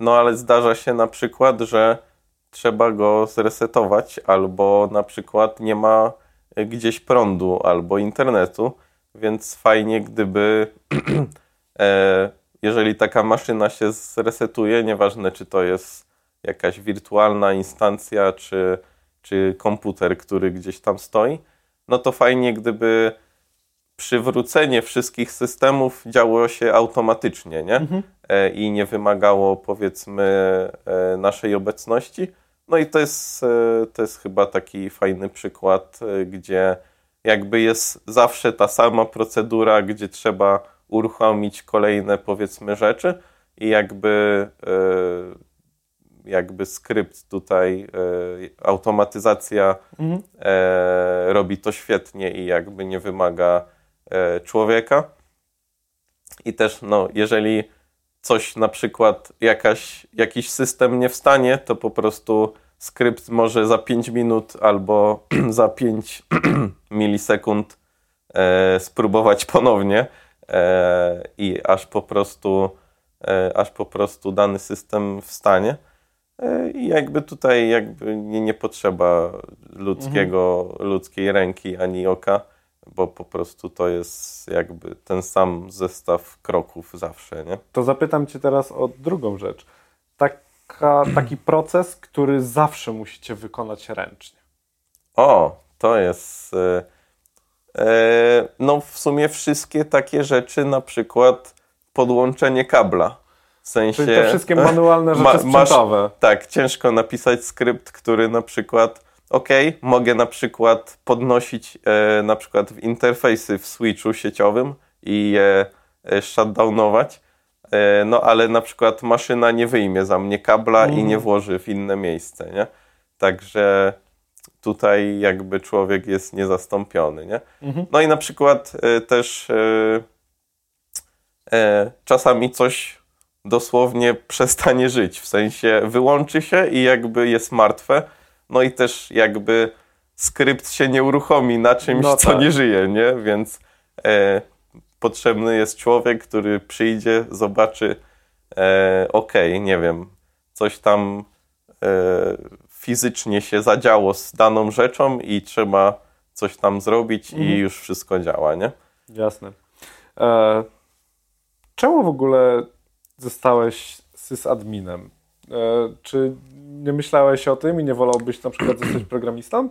no ale zdarza się na przykład, że trzeba go zresetować albo na przykład nie ma gdzieś prądu albo internetu, więc fajnie gdyby, jeżeli taka maszyna się zresetuje, nieważne czy to jest jakaś wirtualna instancja czy, czy komputer, który gdzieś tam stoi, no to fajnie gdyby przywrócenie wszystkich systemów działo się automatycznie, nie? Mhm. E, i nie wymagało, powiedzmy, e, naszej obecności. No i to jest, e, to jest chyba taki fajny przykład, e, gdzie jakby jest zawsze ta sama procedura, gdzie trzeba uruchomić kolejne, powiedzmy, rzeczy i jakby, e, jakby skrypt tutaj, e, automatyzacja mhm. e, robi to świetnie i jakby nie wymaga człowieka. I też no, jeżeli coś na przykład jakaś, jakiś system nie wstanie, to po prostu skrypt może za pięć minut albo za pięć milisekund e, spróbować ponownie e, i aż po prostu e, aż po prostu dany system wstanie. E, I jakby tutaj jakby nie, nie potrzeba ludzkiego, mhm. ludzkiej ręki ani oka, bo po prostu to jest jakby ten sam zestaw kroków zawsze, nie? To zapytam Cię teraz o drugą rzecz. Taka, taki proces, który zawsze musicie wykonać ręcznie. O, to jest... E, e, no w sumie wszystkie takie rzeczy, na przykład podłączenie kabla. W sensie... Czyli te wszystkie manualne rzeczy ma, sprzętowe. Masz, tak, ciężko napisać skrypt, który na przykład... OK, mogę na przykład podnosić e, na przykład w interfejsy w switchu sieciowym i je e, shutdownować, e, no ale na przykład maszyna nie wyjmie za mnie kabla mm. i nie włoży w inne miejsce, nie? Także tutaj jakby człowiek jest niezastąpiony, nie? Mm-hmm. No i na przykład e, też e, e, czasami coś dosłownie przestanie żyć, w sensie wyłączy się i jakby jest martwe. No i też jakby skrypt się nie uruchomi na czymś, no tak. co nie żyje, nie? Więc e, potrzebny jest człowiek, który przyjdzie, zobaczy, e, okej, okay, nie wiem, coś tam e, fizycznie się zadziało z daną rzeczą i trzeba coś tam zrobić mhm. i już wszystko działa, nie? Jasne. E, czemu w ogóle zostałeś sysadminem? E, czy nie myślałeś o tym i nie wolałbyś na przykład zostać programistą?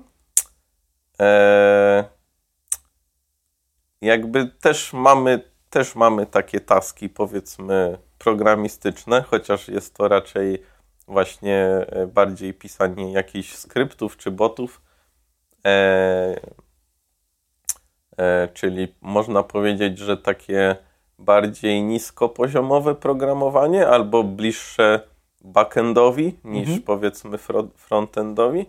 E, jakby też mamy, też mamy takie taski, powiedzmy, programistyczne, chociaż jest to raczej właśnie bardziej pisanie jakichś skryptów czy botów. E, e, czyli można powiedzieć, że takie bardziej niskopoziomowe programowanie albo bliższe backendowi niż mhm. powiedzmy frontendowi.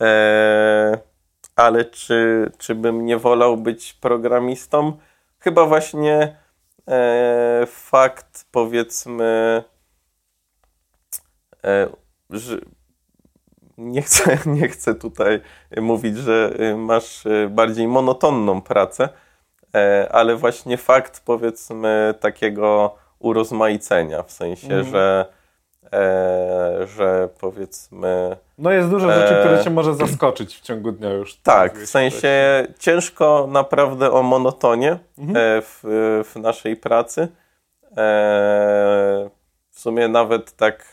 E, ale czy, czy bym nie wolał być programistą? Chyba właśnie e, fakt powiedzmy e, że nie chcę, nie chcę tutaj mówić, że masz bardziej monotonną pracę, ale właśnie fakt powiedzmy takiego urozmaicenia, w sensie, mm. że, że powiedzmy... No jest dużo e... rzeczy, które cię może zaskoczyć w ciągu dnia już. Tak, w sensie coś. Ciężko naprawdę o monotonię mm-hmm. w, w naszej pracy. W sumie nawet tak...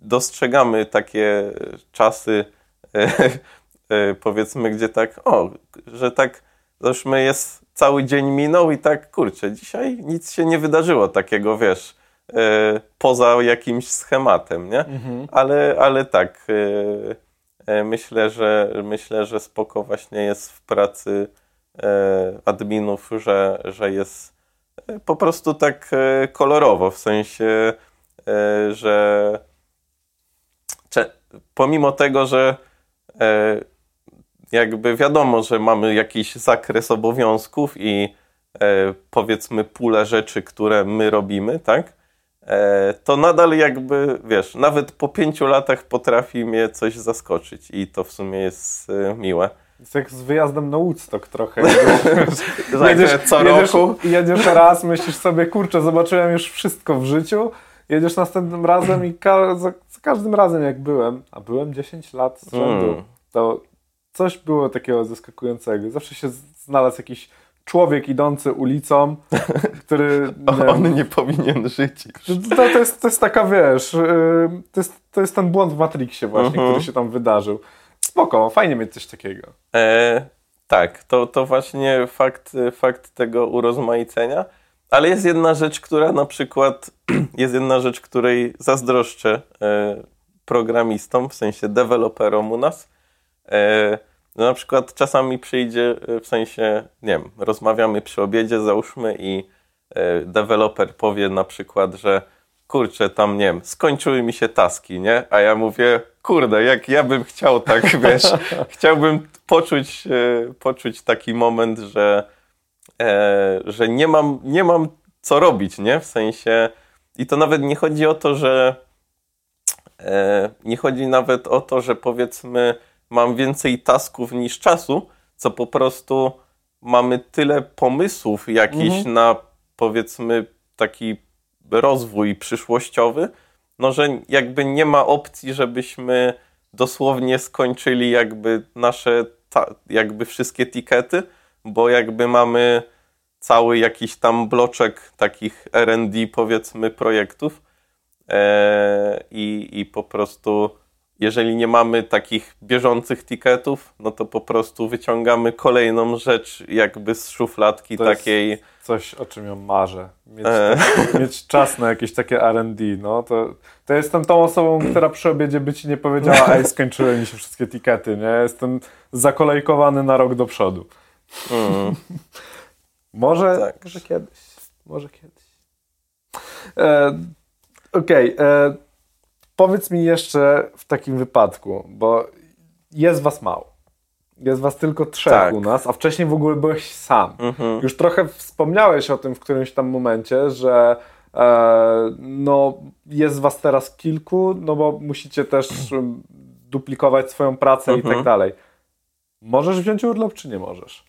dostrzegamy takie czasy, e, e, powiedzmy, gdzie tak, o, że tak, zresztą jest cały dzień minął i tak, kurczę, dzisiaj nic się nie wydarzyło takiego, wiesz, e, poza jakimś schematem, nie? Mhm. Ale, ale tak, e, e, myślę, że, myślę, że spoko właśnie jest w pracy e, adminów, że, że jest e, po prostu tak e, kolorowo, w sensie, e, że pomimo tego, że e, jakby wiadomo, że mamy jakiś zakres obowiązków i e, powiedzmy pulę rzeczy, które my robimy, tak? E, to nadal jakby, wiesz, nawet po pięciu latach potrafi mnie coś zaskoczyć i to w sumie jest e, miłe. Jest jak z wyjazdem na Woodstock trochę. jedziesz, co roku. Jedziesz, jedziesz raz, myślisz sobie, kurczę, zobaczyłem już wszystko w życiu. Jedziesz następnym razem i ka- za, za każdym razem jak byłem, a byłem dziesięć lat z rzędu, mm. to coś było takiego zaskakującego. Zawsze się znalazł jakiś człowiek idący ulicą, który... Nie, on nie powinien żyć. To, to, jest, to jest taka, wiesz, to jest, to jest ten błąd w Matrixie właśnie, mm-hmm. który się tam wydarzył. Spoko, fajnie mieć coś takiego. E, tak, to, to właśnie fakt, fakt tego urozmaicenia. Ale jest jedna rzecz, która na przykład, jest jedna rzecz, której zazdroszczę e, programistom, w sensie deweloperom u nas. E, no na przykład czasami przyjdzie, w sensie, nie wiem, rozmawiamy przy obiedzie, załóżmy i e, deweloper powie na przykład, że kurczę, tam nie wiem, skończyły mi się taski, nie? A ja mówię, kurde, jak ja bym chciał tak, wiesz, chciałbym poczuć, e, poczuć taki moment, że E, że nie mam, nie mam co robić, nie? W sensie i to nawet nie chodzi o to, że e, nie chodzi nawet o to, że powiedzmy mam więcej tasków niż czasu, co po prostu mamy tyle pomysłów jakichś mhm. na powiedzmy taki rozwój przyszłościowy, no że jakby nie ma opcji, żebyśmy dosłownie skończyli jakby nasze ta, jakby wszystkie tikety, bo jakby mamy cały jakiś tam bloczek takich R and D powiedzmy projektów eee, i, i po prostu jeżeli nie mamy takich bieżących tiketów, no to po prostu wyciągamy kolejną rzecz jakby z szufladki to takiej. Jest coś, o czym ja marzę. Mieć, eee. tak, mieć czas na jakieś takie R and D, no to, to jestem tą osobą, która przy obiedzie by ci nie powiedziała, ej, skończyły mi się wszystkie tikety, nie? Jestem zakolejkowany na rok do przodu. Mm. może, tak. może kiedyś. Może kiedyś. E, Okej. Okay, powiedz mi jeszcze w takim wypadku, bo jest was mało. Jest was tylko trzech tak. u nas, a wcześniej w ogóle byłeś sam. Mm-hmm. Już trochę wspomniałeś o tym w którymś tam momencie, że e, no, jest was teraz kilku, no bo musicie też duplikować swoją pracę mm-hmm. i tak dalej. Możesz wziąć urlop, czy nie możesz?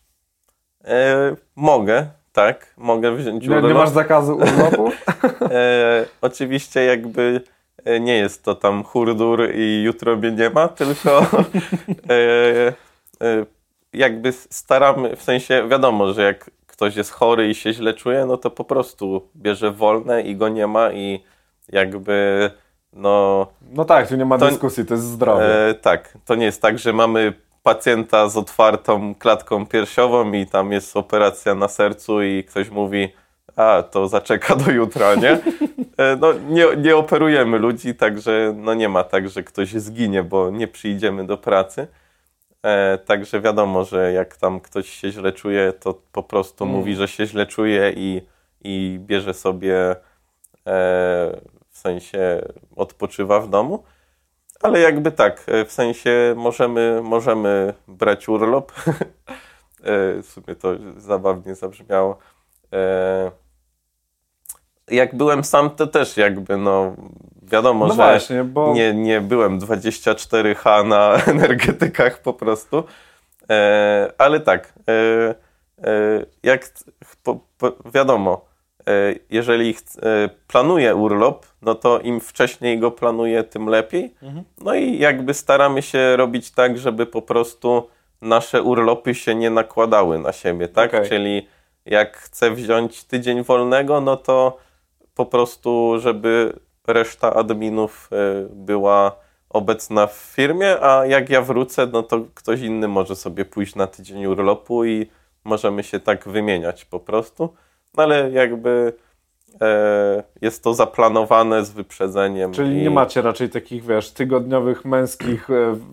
E, mogę, tak. Mogę wziąć urlop. Nie, nie masz zakazu urlopu? e, oczywiście jakby nie jest to tam hurdur i jutro mnie nie ma, tylko e, e, jakby staramy, w sensie wiadomo, że jak ktoś jest chory i się źle czuje, no to po prostu bierze wolne i go nie ma i jakby no... No tak, tu nie ma to, dyskusji, to jest zdrowie. E, tak, to nie jest tak, że mamy pacjenta z otwartą klatką piersiową i tam jest operacja na sercu i ktoś mówi, a to zaczeka do jutra, nie? E, no nie, nie operujemy ludzi, także no nie ma tak, że ktoś zginie, bo nie przyjdziemy do pracy. E, także wiadomo, że jak tam ktoś się źle czuje, to po prostu mm. mówi, że się źle czuje i, i bierze sobie, e, w sensie odpoczywa w domu. Ale jakby tak, w sensie możemy, możemy brać urlop. e, w sumie to zabawnie zabrzmiało. E, jak byłem sam, to też jakby no... Wiadomo, no że właśnie, bo... nie, nie byłem dwadzieścia cztery godziny na energetykach po prostu, e, ale tak, e, e, jak po, po, wiadomo, e, jeżeli ch, e, planuję urlop, no to im wcześniej go planuję, tym lepiej. Mhm. No i jakby staramy się robić tak, żeby po prostu nasze urlopy się nie nakładały na siebie, tak? Okay. Czyli jak chcę wziąć tydzień wolnego, no to po prostu, żeby... reszta adminów była obecna w firmie, a jak ja wrócę, no to ktoś inny może sobie pójść na tydzień urlopu i możemy się tak wymieniać po prostu. No ale jakby e, jest to zaplanowane z wyprzedzeniem. Czyli i... nie macie raczej takich, wiesz, tygodniowych męskich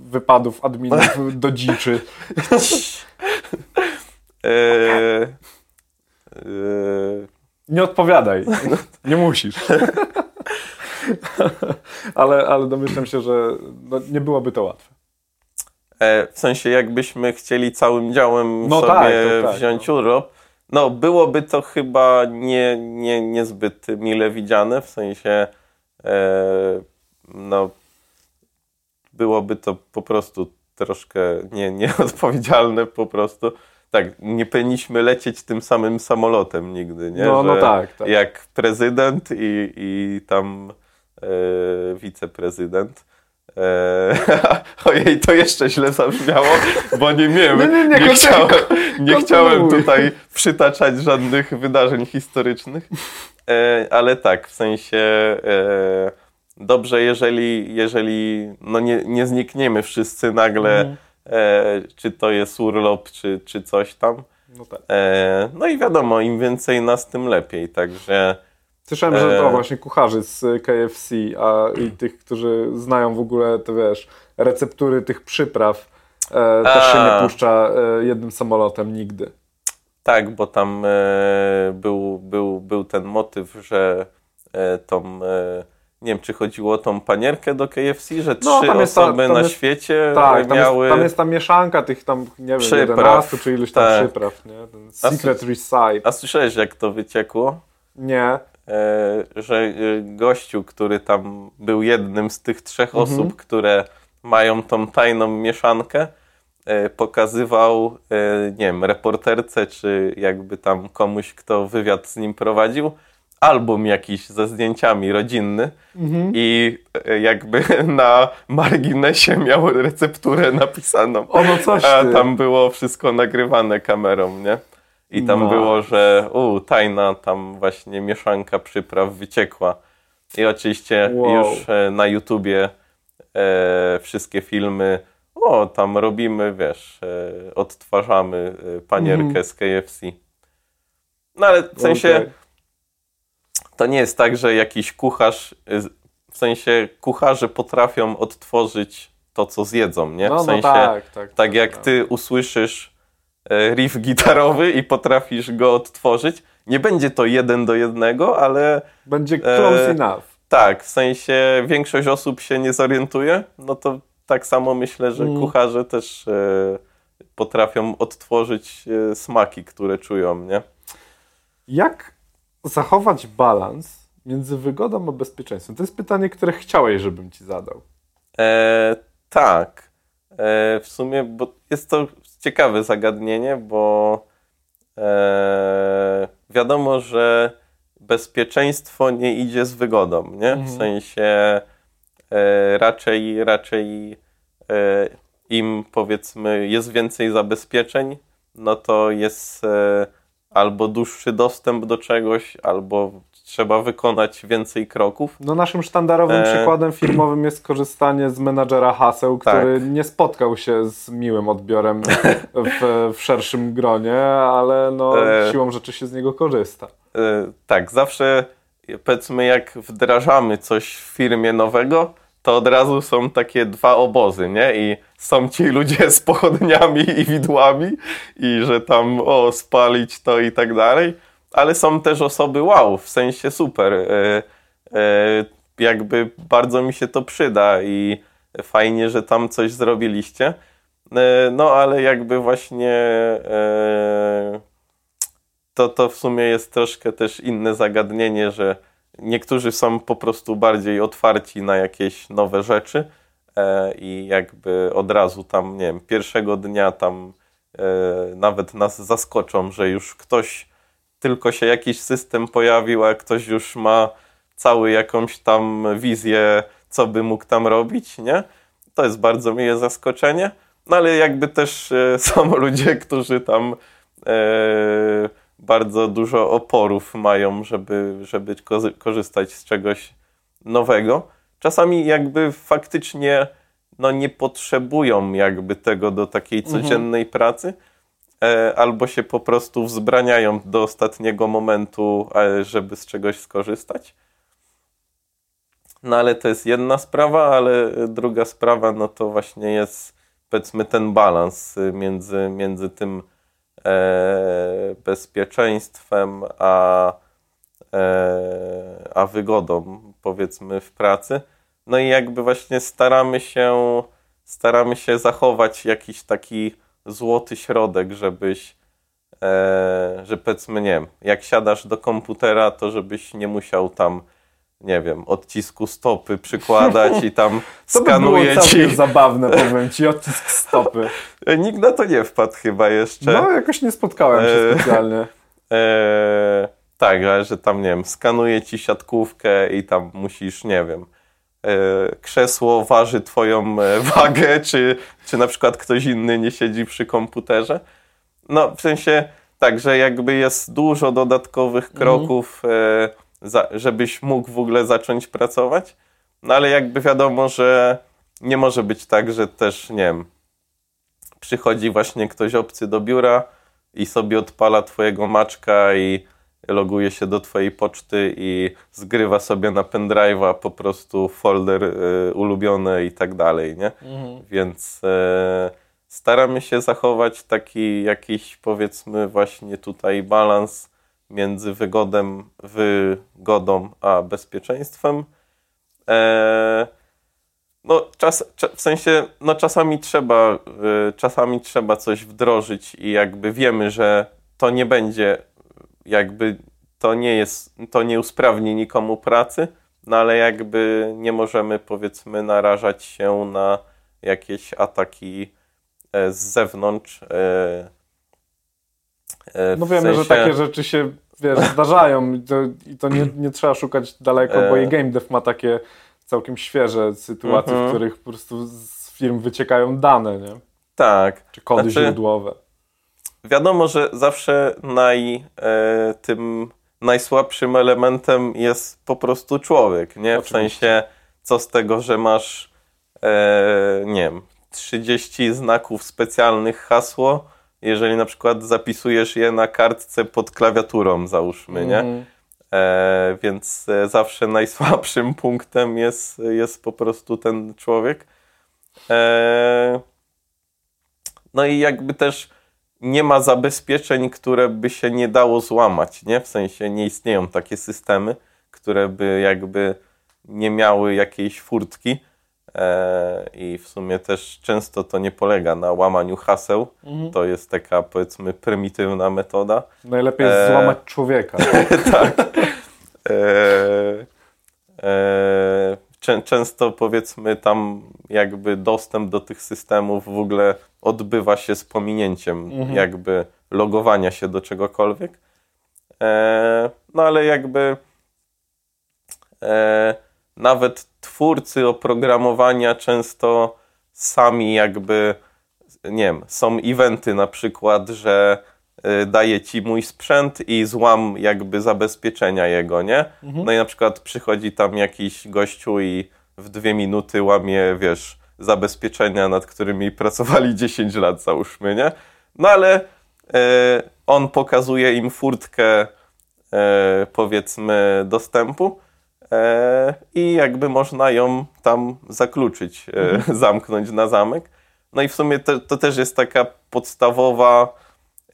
wypadów adminów do dziczy. e, e, nie odpowiadaj. Nie musisz. ale, ale domyślam się, że no nie byłoby to łatwe. E, w sensie jakbyśmy chcieli całym działem no sobie tak, tak, wziąć no. urlop, no byłoby to chyba nie, nie, niezbyt mile widziane, w sensie e, no byłoby to po prostu troszkę nie, nieodpowiedzialne po prostu. Tak, nie powinniśmy lecieć tym samym samolotem nigdy, nie? No, że no tak, tak. Jak prezydent i, i tam e, wiceprezydent. E, ojej, to jeszcze źle zabrzmiało, bo nie miałem. Nie, nie, nie, nie, chciałem, nie chciałem tutaj przytaczać żadnych wydarzeń historycznych, e, ale tak, w sensie e, dobrze, jeżeli, jeżeli no nie, nie znikniemy wszyscy nagle. Mm. E, czy to jest urlop, czy, czy coś tam. No, tak. e, no i wiadomo, im więcej nas, tym lepiej, także... Słyszałem, e... że to właśnie kucharzy z K F C a, i tych, którzy znają w ogóle, to wiesz, receptury tych przypraw e, też a... się nie puszcza e, jednym samolotem nigdy. Tak, bo tam e, był, był, był ten motyw, że e, tą... E, nie wiem, czy chodziło o tą panierkę do K F C, że no, trzy osoby ta, na jest, świecie tak, miały... Tam jest ta mieszanka tych tam, nie wiem, jedenastu czy iluś tam tak. przypraw, nie? Ten secret a, recipe. A słyszałeś, jak to wyciekło? Nie. E, że gościu, który tam był jednym z tych trzech mhm. osób, które mają tą tajną mieszankę, e, pokazywał, e, nie wiem, reporterce, czy jakby tam komuś, kto wywiad z nim prowadził, album jakiś ze zdjęciami rodzinny mhm. i jakby na marginesie miał recepturę napisaną. O, no coś ty. A tam było wszystko nagrywane kamerą, nie? I tam no. było, że u, tajna tam właśnie mieszanka przypraw wyciekła. I oczywiście wow. już na YouTubie e, wszystkie filmy, o, tam robimy, wiesz, e, odtwarzamy panierkę mhm. z K F C. No ale w sensie... Okay. To nie jest tak, że jakiś kucharz, w sensie kucharze potrafią odtworzyć to, co zjedzą, nie? W no, no sensie, tak, tak, tak, tak jak tak. ty usłyszysz riff gitarowy i potrafisz go odtworzyć, nie będzie to jeden do jednego, ale... Będzie close e, enough. Tak, w sensie większość osób się nie zorientuje, no to tak samo myślę, że mm. kucharze też e, potrafią odtworzyć e, smaki, które czują, nie? Jak... zachować balans między wygodą a bezpieczeństwem? To jest pytanie, które chciałeś, żebym ci zadał. E, tak. E, w sumie, bo jest to ciekawe zagadnienie, bo e, wiadomo, że bezpieczeństwo nie idzie z wygodą, nie? W sensie e, raczej, raczej e, im powiedzmy jest więcej zabezpieczeń, no to jest e, albo dłuższy dostęp do czegoś, albo trzeba wykonać więcej kroków. No naszym sztandarowym e... przykładem firmowym jest korzystanie z menadżera haseł, który tak. nie spotkał się z miłym odbiorem w, w szerszym gronie, ale no, e... siłą rzeczy się z niego korzysta. E... Tak, zawsze powiedzmy jak wdrażamy coś w firmie nowego, to od razu są takie dwa obozy, nie? I są ci ludzie z pochodniami i widłami i że tam o, spalić to i tak dalej, ale są też osoby wow, w sensie super, e, e, jakby bardzo mi się to przyda i fajnie, że tam coś zrobiliście, e, no ale jakby właśnie e, to, to w sumie jest troszkę też inne zagadnienie, że niektórzy są po prostu bardziej otwarci na jakieś nowe rzeczy e, i jakby od razu tam, nie wiem, pierwszego dnia tam e, nawet nas zaskoczą, że już ktoś, tylko się jakiś system pojawił, a ktoś już ma cały jakąś tam wizję, co by mógł tam robić, nie? To jest bardzo miłe zaskoczenie, no ale jakby też e, są ludzie, którzy tam... E, bardzo dużo oporów mają, żeby, żeby korzystać z czegoś nowego. Czasami jakby faktycznie no, nie potrzebują jakby tego do takiej codziennej mhm. pracy, e, albo się po prostu wzbraniają do ostatniego momentu, e, żeby z czegoś skorzystać. No ale to jest jedna sprawa, ale druga sprawa no to właśnie jest powiedzmy ten balans między, między tym E, bezpieczeństwem, a, e, a wygodą, powiedzmy, w pracy. No i jakby właśnie staramy się, staramy się zachować jakiś taki złoty środek, żebyś, e, że powiedzmy, nie wiem, jak siadasz do komputera, to żebyś nie musiał tam, nie wiem, odcisku stopy przykładać i tam skanuje ci. To by było całkiem zabawne, powiem ci, odcisk stopy. Nikt na to nie wpadł chyba jeszcze. No, jakoś nie spotkałem się e... specjalnie. E... Tak, ale że tam, nie wiem, skanuje ci siatkówkę i tam musisz, nie wiem, e... krzesło waży twoją wagę, czy, czy na przykład ktoś inny nie siedzi przy komputerze. No, w sensie tak, że jakby jest dużo dodatkowych kroków, mhm. e... Za, żebyś mógł w ogóle zacząć pracować, no ale jakby wiadomo, że nie może być tak, że też, nie wiem, przychodzi właśnie ktoś obcy do biura i sobie odpala twojego maczka i loguje się do twojej poczty i zgrywa sobie na pendrive'a po prostu folder y, ulubiony i tak dalej, nie? Mhm. Więc y, staramy się zachować taki jakiś, powiedzmy, właśnie tutaj balans między wygodem, wygodą a bezpieczeństwem. Eee, no czas, czas, w sensie no czasami trzeba, y, czasami trzeba coś wdrożyć i jakby wiemy, że to nie będzie, jakby to nie jest, to nie usprawni nikomu pracy, no ale jakby nie możemy, powiedzmy, narażać się na jakieś ataki e, z zewnątrz. E, No wiemy, w sensie... że takie rzeczy się, wiesz, zdarzają i to, i to nie, nie trzeba szukać daleko, bo i game dev ma takie całkiem świeże sytuacje, mm-hmm. w których po prostu z firm wyciekają dane, nie? Tak. Czy kody znaczy, źródłowe. Wiadomo, że zawsze naj, e, tym najsłabszym elementem jest po prostu człowiek, nie? Oczywiście. W sensie, co z tego, że masz, e, nie wiem, trzydzieści znaków specjalnych hasło, jeżeli na przykład zapisujesz je na kartce pod klawiaturą, załóżmy, nie? Mm. E, więc zawsze najsłabszym punktem jest, jest po prostu ten człowiek. E, no i jakby też nie ma zabezpieczeń, które by się nie dało złamać, nie? W sensie nie istnieją takie systemy, które by jakby nie miały jakiejś furtki. I w sumie też często to nie polega na łamaniu haseł. Mhm. To jest taka, powiedzmy, prymitywna metoda. Najlepiej jest e... złamać człowieka. Tak. e... E... Czę- często, powiedzmy, tam jakby dostęp do tych systemów w ogóle odbywa się z pominięciem mhm. jakby logowania się do czegokolwiek. E... No ale jakby... E... Nawet twórcy oprogramowania często sami jakby, nie wiem, są eventy na przykład, że daję ci mój sprzęt i złam jakby zabezpieczenia jego, nie? Mhm. No i na przykład przychodzi tam jakiś gościu i w dwie minuty łamie, wiesz, zabezpieczenia, nad którymi pracowali dziesięć lat, załóżmy, nie? No ale yy, on pokazuje im furtkę, yy, powiedzmy, dostępu yy, i jakby można ją tam zakluczyć, yy, mhm. zamknąć na zamek. No i w sumie to, to też jest taka podstawowa,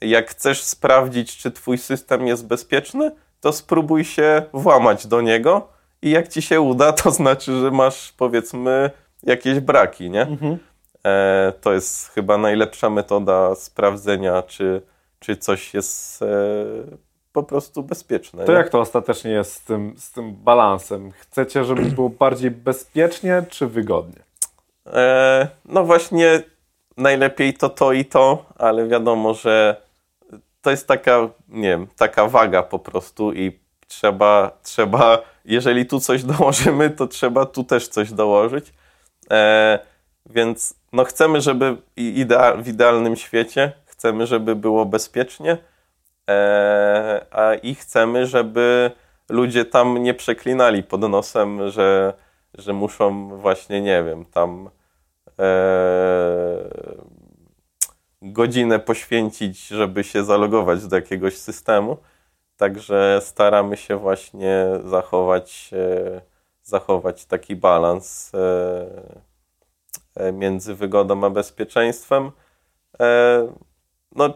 jak chcesz sprawdzić, czy twój system jest bezpieczny, to spróbuj się włamać do niego i jak ci się uda, to znaczy, że masz, powiedzmy, jakieś braki, nie? Mhm. E, to jest chyba najlepsza metoda sprawdzenia, czy, czy coś jest e, po prostu bezpieczne. To nie? Jak to ostatecznie jest z tym, z tym balansem? Chcecie, żeby było bardziej bezpiecznie, czy wygodnie? E, no właśnie najlepiej to to i to, ale wiadomo, że to jest taka, nie wiem, taka waga po prostu i trzeba, trzeba jeżeli tu coś dołożymy, to trzeba tu też coś dołożyć. E, więc no chcemy, żeby idea- w idealnym świecie, chcemy, żeby było bezpiecznie e, a i chcemy, żeby ludzie tam nie przeklinali pod nosem, że, że muszą właśnie, nie wiem, tam e, godzinę poświęcić, żeby się zalogować do jakiegoś systemu. Także staramy się właśnie zachować... E, zachować taki balans e, między wygodą a bezpieczeństwem. E, no,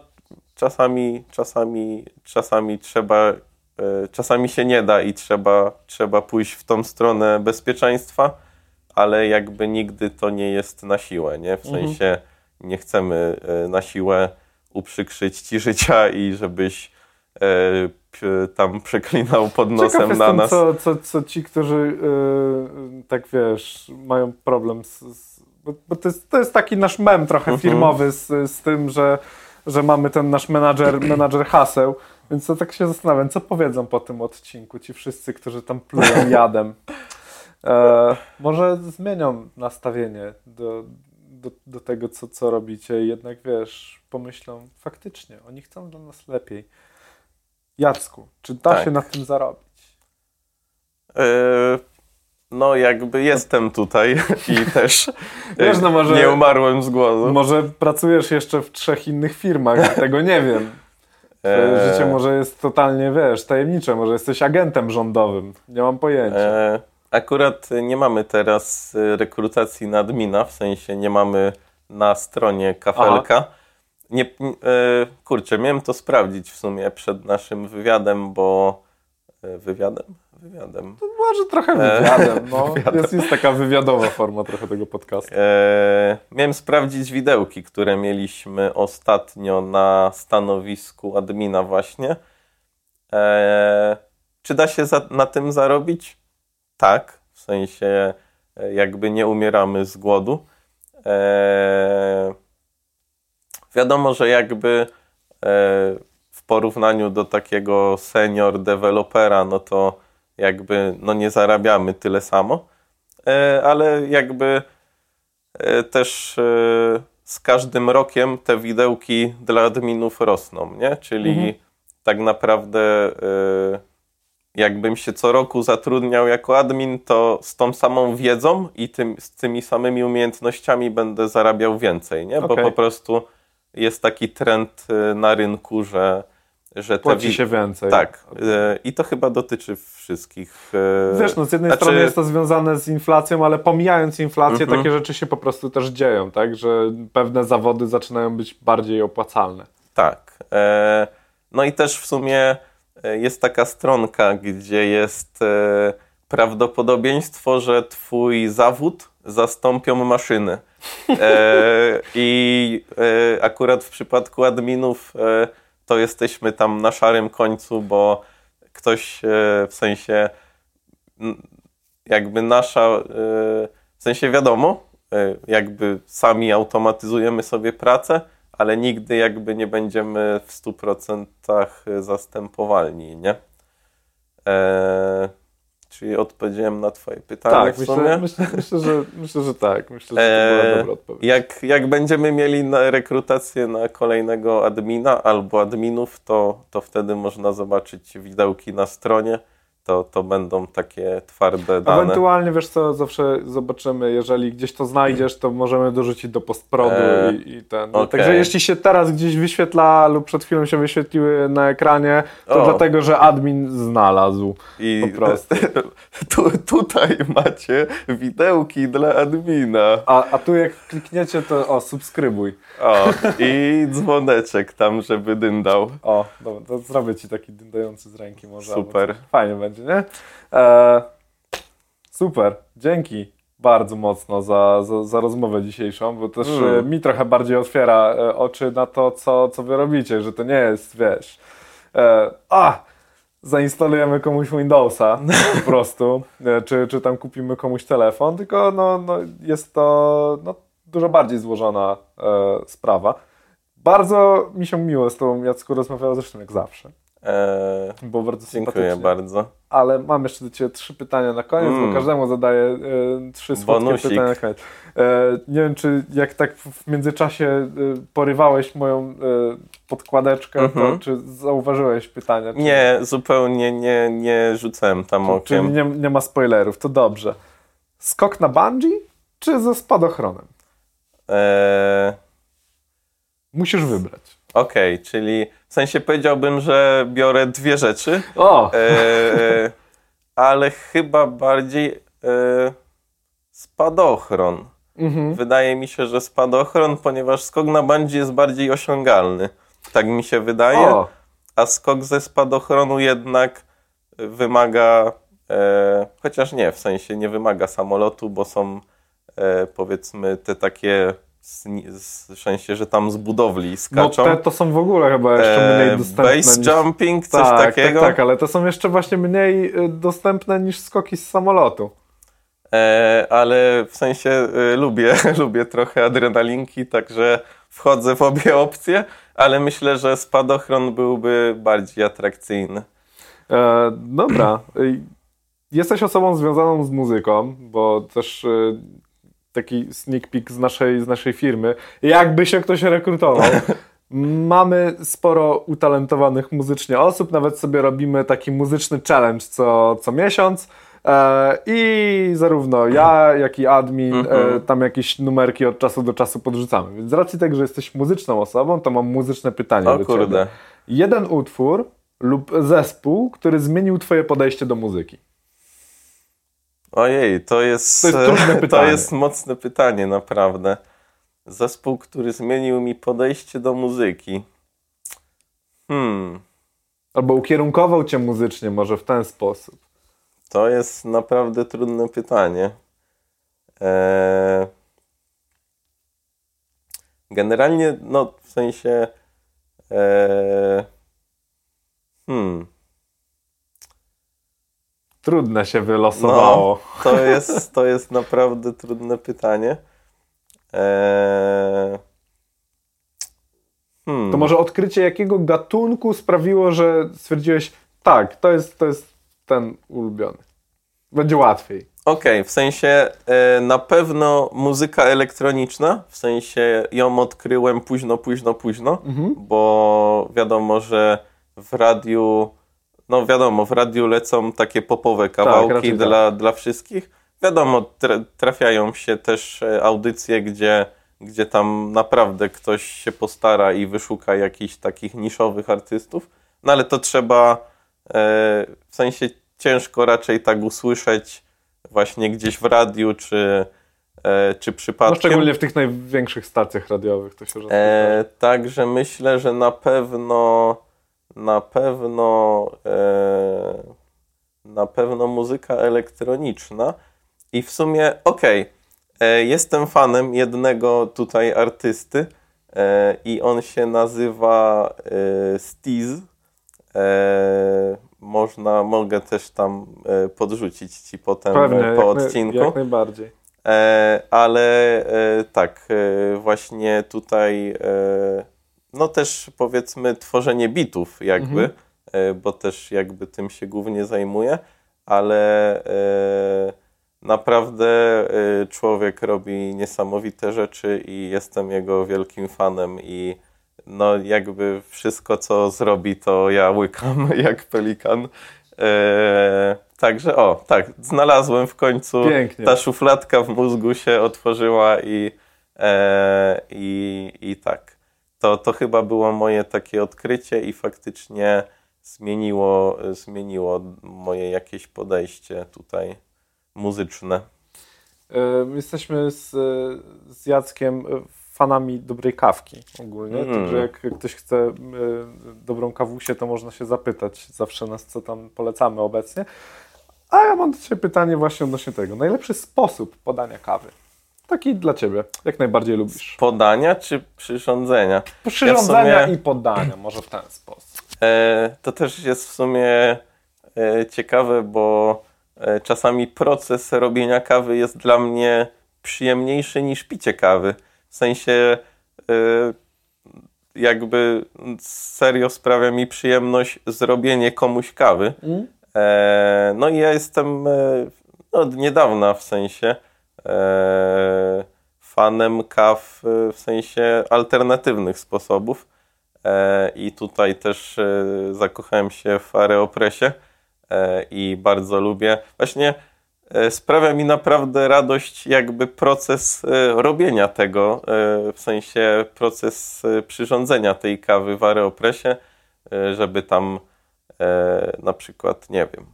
czasami, czasami, czasami trzeba, e, czasami się nie da i trzeba, trzeba pójść w tą stronę bezpieczeństwa, ale jakby nigdy to nie jest na siłę, nie? W mhm. sensie nie chcemy na siłę uprzykrzyć ci życia i żebyś e, tam przeklinał pod nosem Ciekaw na nas. Co, co, co ci, którzy yy, tak wiesz, mają problem z... z bo, bo to, jest, to jest taki nasz mem trochę firmowy z, z tym, że, że mamy ten nasz menadżer, menadżer haseł, więc to tak się zastanawiam, co powiedzą po tym odcinku ci wszyscy, którzy tam plują jadem. E, może zmienią nastawienie do, do, do tego, co, co robicie i jednak wiesz, pomyślą faktycznie, oni chcą dla nas lepiej. Jacku, czy da tak. się na tym zarobić? Yy, no jakby jestem tutaj i też Wiesz, no może, nie umarłem z głodu. Może pracujesz jeszcze w trzech innych firmach, tego nie wiem. Twoje życie może jest totalnie, wiesz, tajemnicze, może jesteś agentem rządowym, nie mam pojęcia. Yy, akurat nie mamy teraz rekrutacji na admina, w sensie nie mamy na stronie kafelka. Aha. Nie, kurczę, miałem to sprawdzić w sumie przed naszym wywiadem, bo... Wywiadem? Wywiadem. To może trochę wywiadem, no. wywiadem. Jest, jest taka wywiadowa forma trochę tego podcastu. E, miałem sprawdzić widełki, które mieliśmy ostatnio na stanowisku admina właśnie. E, czy da się za, na tym zarobić? Tak, w sensie jakby nie umieramy z głodu. E, Wiadomo, że jakby e, w porównaniu do takiego senior dewelopera, no to jakby no nie zarabiamy tyle samo, e, ale jakby e, też e, z każdym rokiem te widełki dla adminów rosną, nie? Czyli mhm. tak naprawdę e, jakbym się co roku zatrudniał jako admin, to z tą samą wiedzą i tym, z tymi samymi umiejętnościami będę zarabiał więcej, nie? Bo okay. po prostu... Jest taki trend na rynku, że... że Płaci te... się więcej. Tak. I to chyba dotyczy wszystkich. Wiesz, no z jednej znaczy... strony jest to związane z inflacją, ale pomijając inflację, mm-hmm. takie rzeczy się po prostu też dzieją, tak? Że pewne zawody zaczynają być bardziej opłacalne. Tak. No i też w sumie jest taka stronka, gdzie jest prawdopodobieństwo, że twój zawód zastąpią maszyny. E, I e, akurat w przypadku adminów e, to jesteśmy tam na szarym końcu, bo ktoś e, w sensie jakby nasza, e, w sensie wiadomo, e, jakby sami automatyzujemy sobie pracę, ale nigdy jakby nie będziemy w stu procentach zastępowalni, nie? E, Czyli odpowiedziałem na twoje pytanie. Tak, myślę, myślę, myślę, że, myślę, że tak. Myślę, że to była dobra odpowiedź. Jak, jak będziemy mieli na rekrutację na kolejnego admina albo adminów, to, to wtedy można zobaczyć widełki na stronie. To, to będą takie twarde dane. Ewentualnie, wiesz co, zawsze zobaczymy, jeżeli gdzieś to znajdziesz, to możemy dorzucić do postprodu eee, i, i ten. Okay. Także jeśli się teraz gdzieś wyświetla lub przed chwilą się wyświetliły na ekranie, to o. dlatego, że admin znalazł. I po prostu. tu, tutaj macie widełki dla admina. A, a tu jak klikniecie, to o, subskrybuj. O, i dzwoneczek tam, żeby dyndał. O, dobra, to zrobię ci taki dyndający z ręki może. Super. Fajnie będzie. Nie? Eee, super, dzięki bardzo mocno za, za, za rozmowę dzisiejszą, bo też mm. mi trochę bardziej otwiera oczy na to, co, co wy robicie, że to nie jest, wiesz, eee, a, zainstalujemy komuś Windowsa po prostu, czy, czy tam kupimy komuś telefon, tylko no, no, jest to no, dużo bardziej złożona e, sprawa. Bardzo mi się miło z tobą, Jacku, rozmawiało, zresztą jak zawsze. Eee, Było bardzo sympatycznie. Dziękuję bardzo. Ale mam jeszcze do ciebie trzy pytania na koniec, mm. bo każdemu zadaję e, trzy słodkie Bonusik. pytania na koniec. E, nie wiem, czy jak tak w międzyczasie e, porywałeś moją e, podkładeczkę, mm-hmm. to czy zauważyłeś pytania? Czy... Nie, zupełnie nie, nie rzucałem tam okiem. Czyli nie, nie ma spoilerów, to dobrze. Skok na bungee czy ze spadochronem? Eee... Musisz wybrać. Okej, okay, czyli w sensie powiedziałbym, że biorę dwie rzeczy, o. E, ale chyba bardziej e, spadochron. Mhm. Wydaje mi się, że spadochron, ponieważ skok na bungee jest bardziej osiągalny, tak mi się wydaje, o. a skok ze spadochronu jednak wymaga, e, chociaż nie, w sensie nie wymaga samolotu, bo są e, powiedzmy te takie... w sensie, że tam z budowli skaczą. No te to są w ogóle chyba jeszcze mniej e, dostępne. Base niż... jumping, coś tak, takiego. Tak, tak, ale to są jeszcze właśnie mniej dostępne niż skoki z samolotu. E, ale w sensie e, lubię, lubię trochę adrenalinki, także wchodzę w obie opcje, ale myślę, że spadochron byłby bardziej atrakcyjny. E, dobra. Jesteś osobą związaną z muzyką, bo też... E, taki sneak peek z naszej, z naszej firmy. Jakby się ktoś rekrutował. Mamy sporo utalentowanych muzycznie osób. Nawet sobie robimy taki muzyczny challenge co, co miesiąc. E, I zarówno ja, jak i admin e, tam jakieś numerki od czasu do czasu podrzucamy. Więc z racji tego, że jesteś muzyczną osobą, to mam muzyczne pytanie o, do ciebie. Kurde. Jeden utwór lub zespół, który zmienił twoje podejście do muzyki. Ojej, to jest, to, jest to jest mocne pytanie, naprawdę. Zespół, który zmienił mi podejście do muzyki. Hmm. Albo ukierunkował cię muzycznie, może w ten sposób. To jest naprawdę trudne pytanie. Eee... Generalnie, no w sensie... Eee... Hmm... Trudne się wylosowało. No, to, jest, to jest naprawdę trudne pytanie. Eee... Hmm. To może odkrycie jakiego gatunku sprawiło, że stwierdziłeś, tak, to jest, to jest ten ulubiony. Będzie łatwiej. Okej, okay, w sensie e, na pewno muzyka elektroniczna, w sensie ją odkryłem późno, późno, późno, mhm. bo wiadomo, że w radiu No wiadomo, w radiu lecą takie popowe kawałki tak, dla, tak. dla wszystkich. Wiadomo, trafiają się też audycje, gdzie, gdzie tam naprawdę ktoś się postara i wyszuka jakichś takich niszowych artystów. No ale to trzeba, e, w sensie ciężko raczej tak usłyszeć właśnie gdzieś w radiu, czy, e, czy przypadkiem. No szczególnie w tych największych stacjach radiowych to się rzadko e, Także myślę, że na pewno... Na pewno e, na pewno muzyka elektroniczna i w sumie okej, okay, jestem fanem jednego tutaj artysty e, i on się nazywa e, Steez. E, można, mogę też tam e, podrzucić ci potem Pewnie, po jak odcinku. My, jak najbardziej. E, ale e, tak, e, właśnie tutaj... E, No też powiedzmy tworzenie bitów jakby, mhm. bo też jakby tym się głównie zajmuję, ale yy, naprawdę yy, człowiek robi niesamowite rzeczy i jestem jego wielkim fanem i no jakby wszystko, co zrobi, to ja łykam jak pelikan. Eee, także o, tak, znalazłem w końcu. Pięknie. Ta szufladka w mózgu się otworzyła i, eee, i, i tak. To, to chyba było moje takie odkrycie i faktycznie zmieniło, zmieniło moje jakieś podejście tutaj muzyczne. Yy, jesteśmy z, z Jackiem fanami dobrej kawki ogólnie, mm. także jak ktoś chce y, dobrą kawusię, to można się zapytać zawsze nas, co tam polecamy obecnie. A ja mam do Ciebie pytanie właśnie odnośnie tego. Najlepszy sposób podania kawy. Taki dla Ciebie, jak najbardziej lubisz. Podania czy przyrządzenia? Przyrządzenia ja sumie... i podania, może w ten sposób. E, to też jest w sumie e, ciekawe, bo e, czasami proces robienia kawy jest dla mnie przyjemniejszy niż picie kawy. W sensie jakby serio sprawia mi przyjemność zrobienie komuś kawy. Mm. No i ja jestem od niedawna w sensie fanem kaw w sensie alternatywnych sposobów. I tutaj też zakochałem się w AeroPressie i bardzo lubię. Właśnie sprawia mi naprawdę radość jakby proces robienia tego, w sensie proces przyrządzenia tej kawy w AeroPressie, żeby tam na przykład, nie wiem,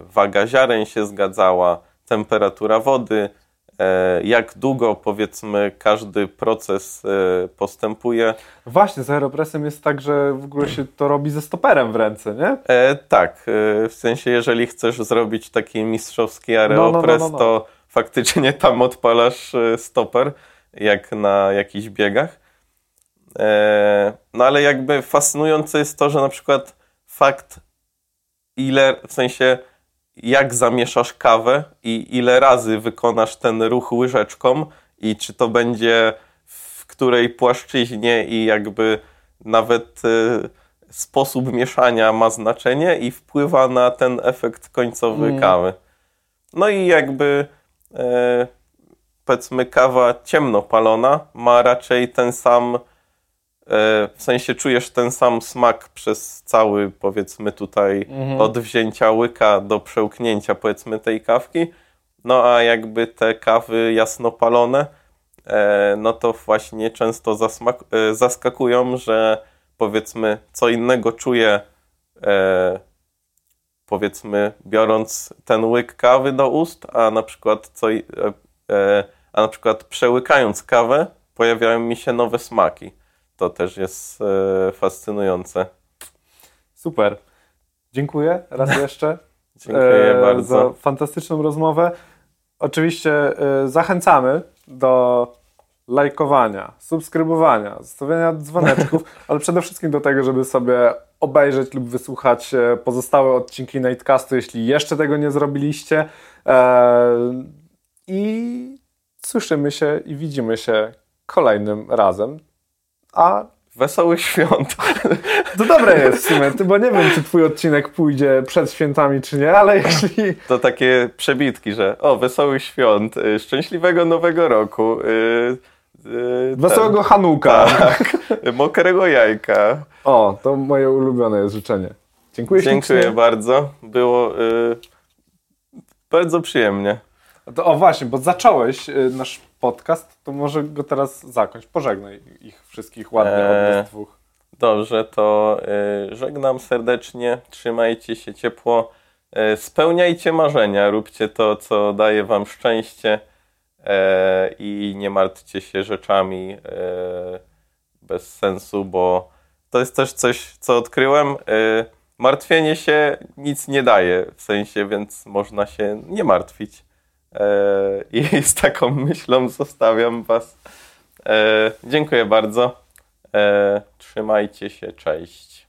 waga ziaren się zgadzała, temperatura wody, jak długo powiedzmy każdy proces postępuje. Właśnie, z AeroPressem jest tak, że w ogóle się to robi ze stoperem w ręce, nie? E, tak, w sensie jeżeli chcesz zrobić taki mistrzowski AeroPress, no, no, no, no, no. to faktycznie tam odpalasz stoper, jak na jakichś biegach. E, no ale jakby fascynujące jest to, że na przykład fakt ile, w sensie jak zamieszasz kawę i ile razy wykonasz ten ruch łyżeczką i czy to będzie w której płaszczyźnie i jakby nawet y, sposób mieszania ma znaczenie i wpływa na ten efekt końcowy mm. kawy. No i jakby y, powiedzmy kawa ciemno palona ma raczej ten sam y, w sensie czujesz ten sam smak przez cały powiedzmy tutaj mm-hmm. od wzięcia łyka do przełknięcia powiedzmy tej kawki. No a jakby te kawy jasno palone no to właśnie często zasmak- zaskakują, że powiedzmy co innego czuję e, powiedzmy biorąc ten łyk kawy do ust, a na przykład co, e, a na przykład przełykając kawę pojawiają mi się nowe smaki. To też jest e, fascynujące. Super. Dziękuję raz jeszcze. Dziękuję e, bardzo. Za fantastyczną rozmowę. Oczywiście e, zachęcamy do lajkowania, subskrybowania, zostawiania dzwoneczków, ale przede wszystkim do tego, żeby sobie obejrzeć lub wysłuchać pozostałe odcinki Nightcastu, jeśli jeszcze tego nie zrobiliście. I słyszymy się i widzimy się kolejnym razem. A wesołych świąt. To dobre jest w sumie, bo nie wiem, czy twój odcinek pójdzie przed świętami, czy nie, ale jeśli... To takie przebitki, że o, wesołych świąt, szczęśliwego nowego roku. Yy, yy, Wesołego Hanuka. Tak, mokrego jajka. O, to moje ulubione jest życzenie. Dziękuję Dziękuję ślicznie. Bardzo. Było yy, bardzo przyjemnie. To, o właśnie, bo zacząłeś yy, nasz podcast, to może go teraz zakończ. Pożegnaj ich wszystkich ładnie eee, od nas dwóch. Dobrze, to y, żegnam serdecznie, trzymajcie się ciepło, y, spełniajcie marzenia, róbcie to, co daje wam szczęście y, i nie martwcie się rzeczami y, bez sensu, bo to jest też coś, co odkryłem. Y, martwienie się nic nie daje, w sensie, więc można się nie martwić. I z taką myślą zostawiam was. Dziękuję bardzo. Trzymajcie się, cześć.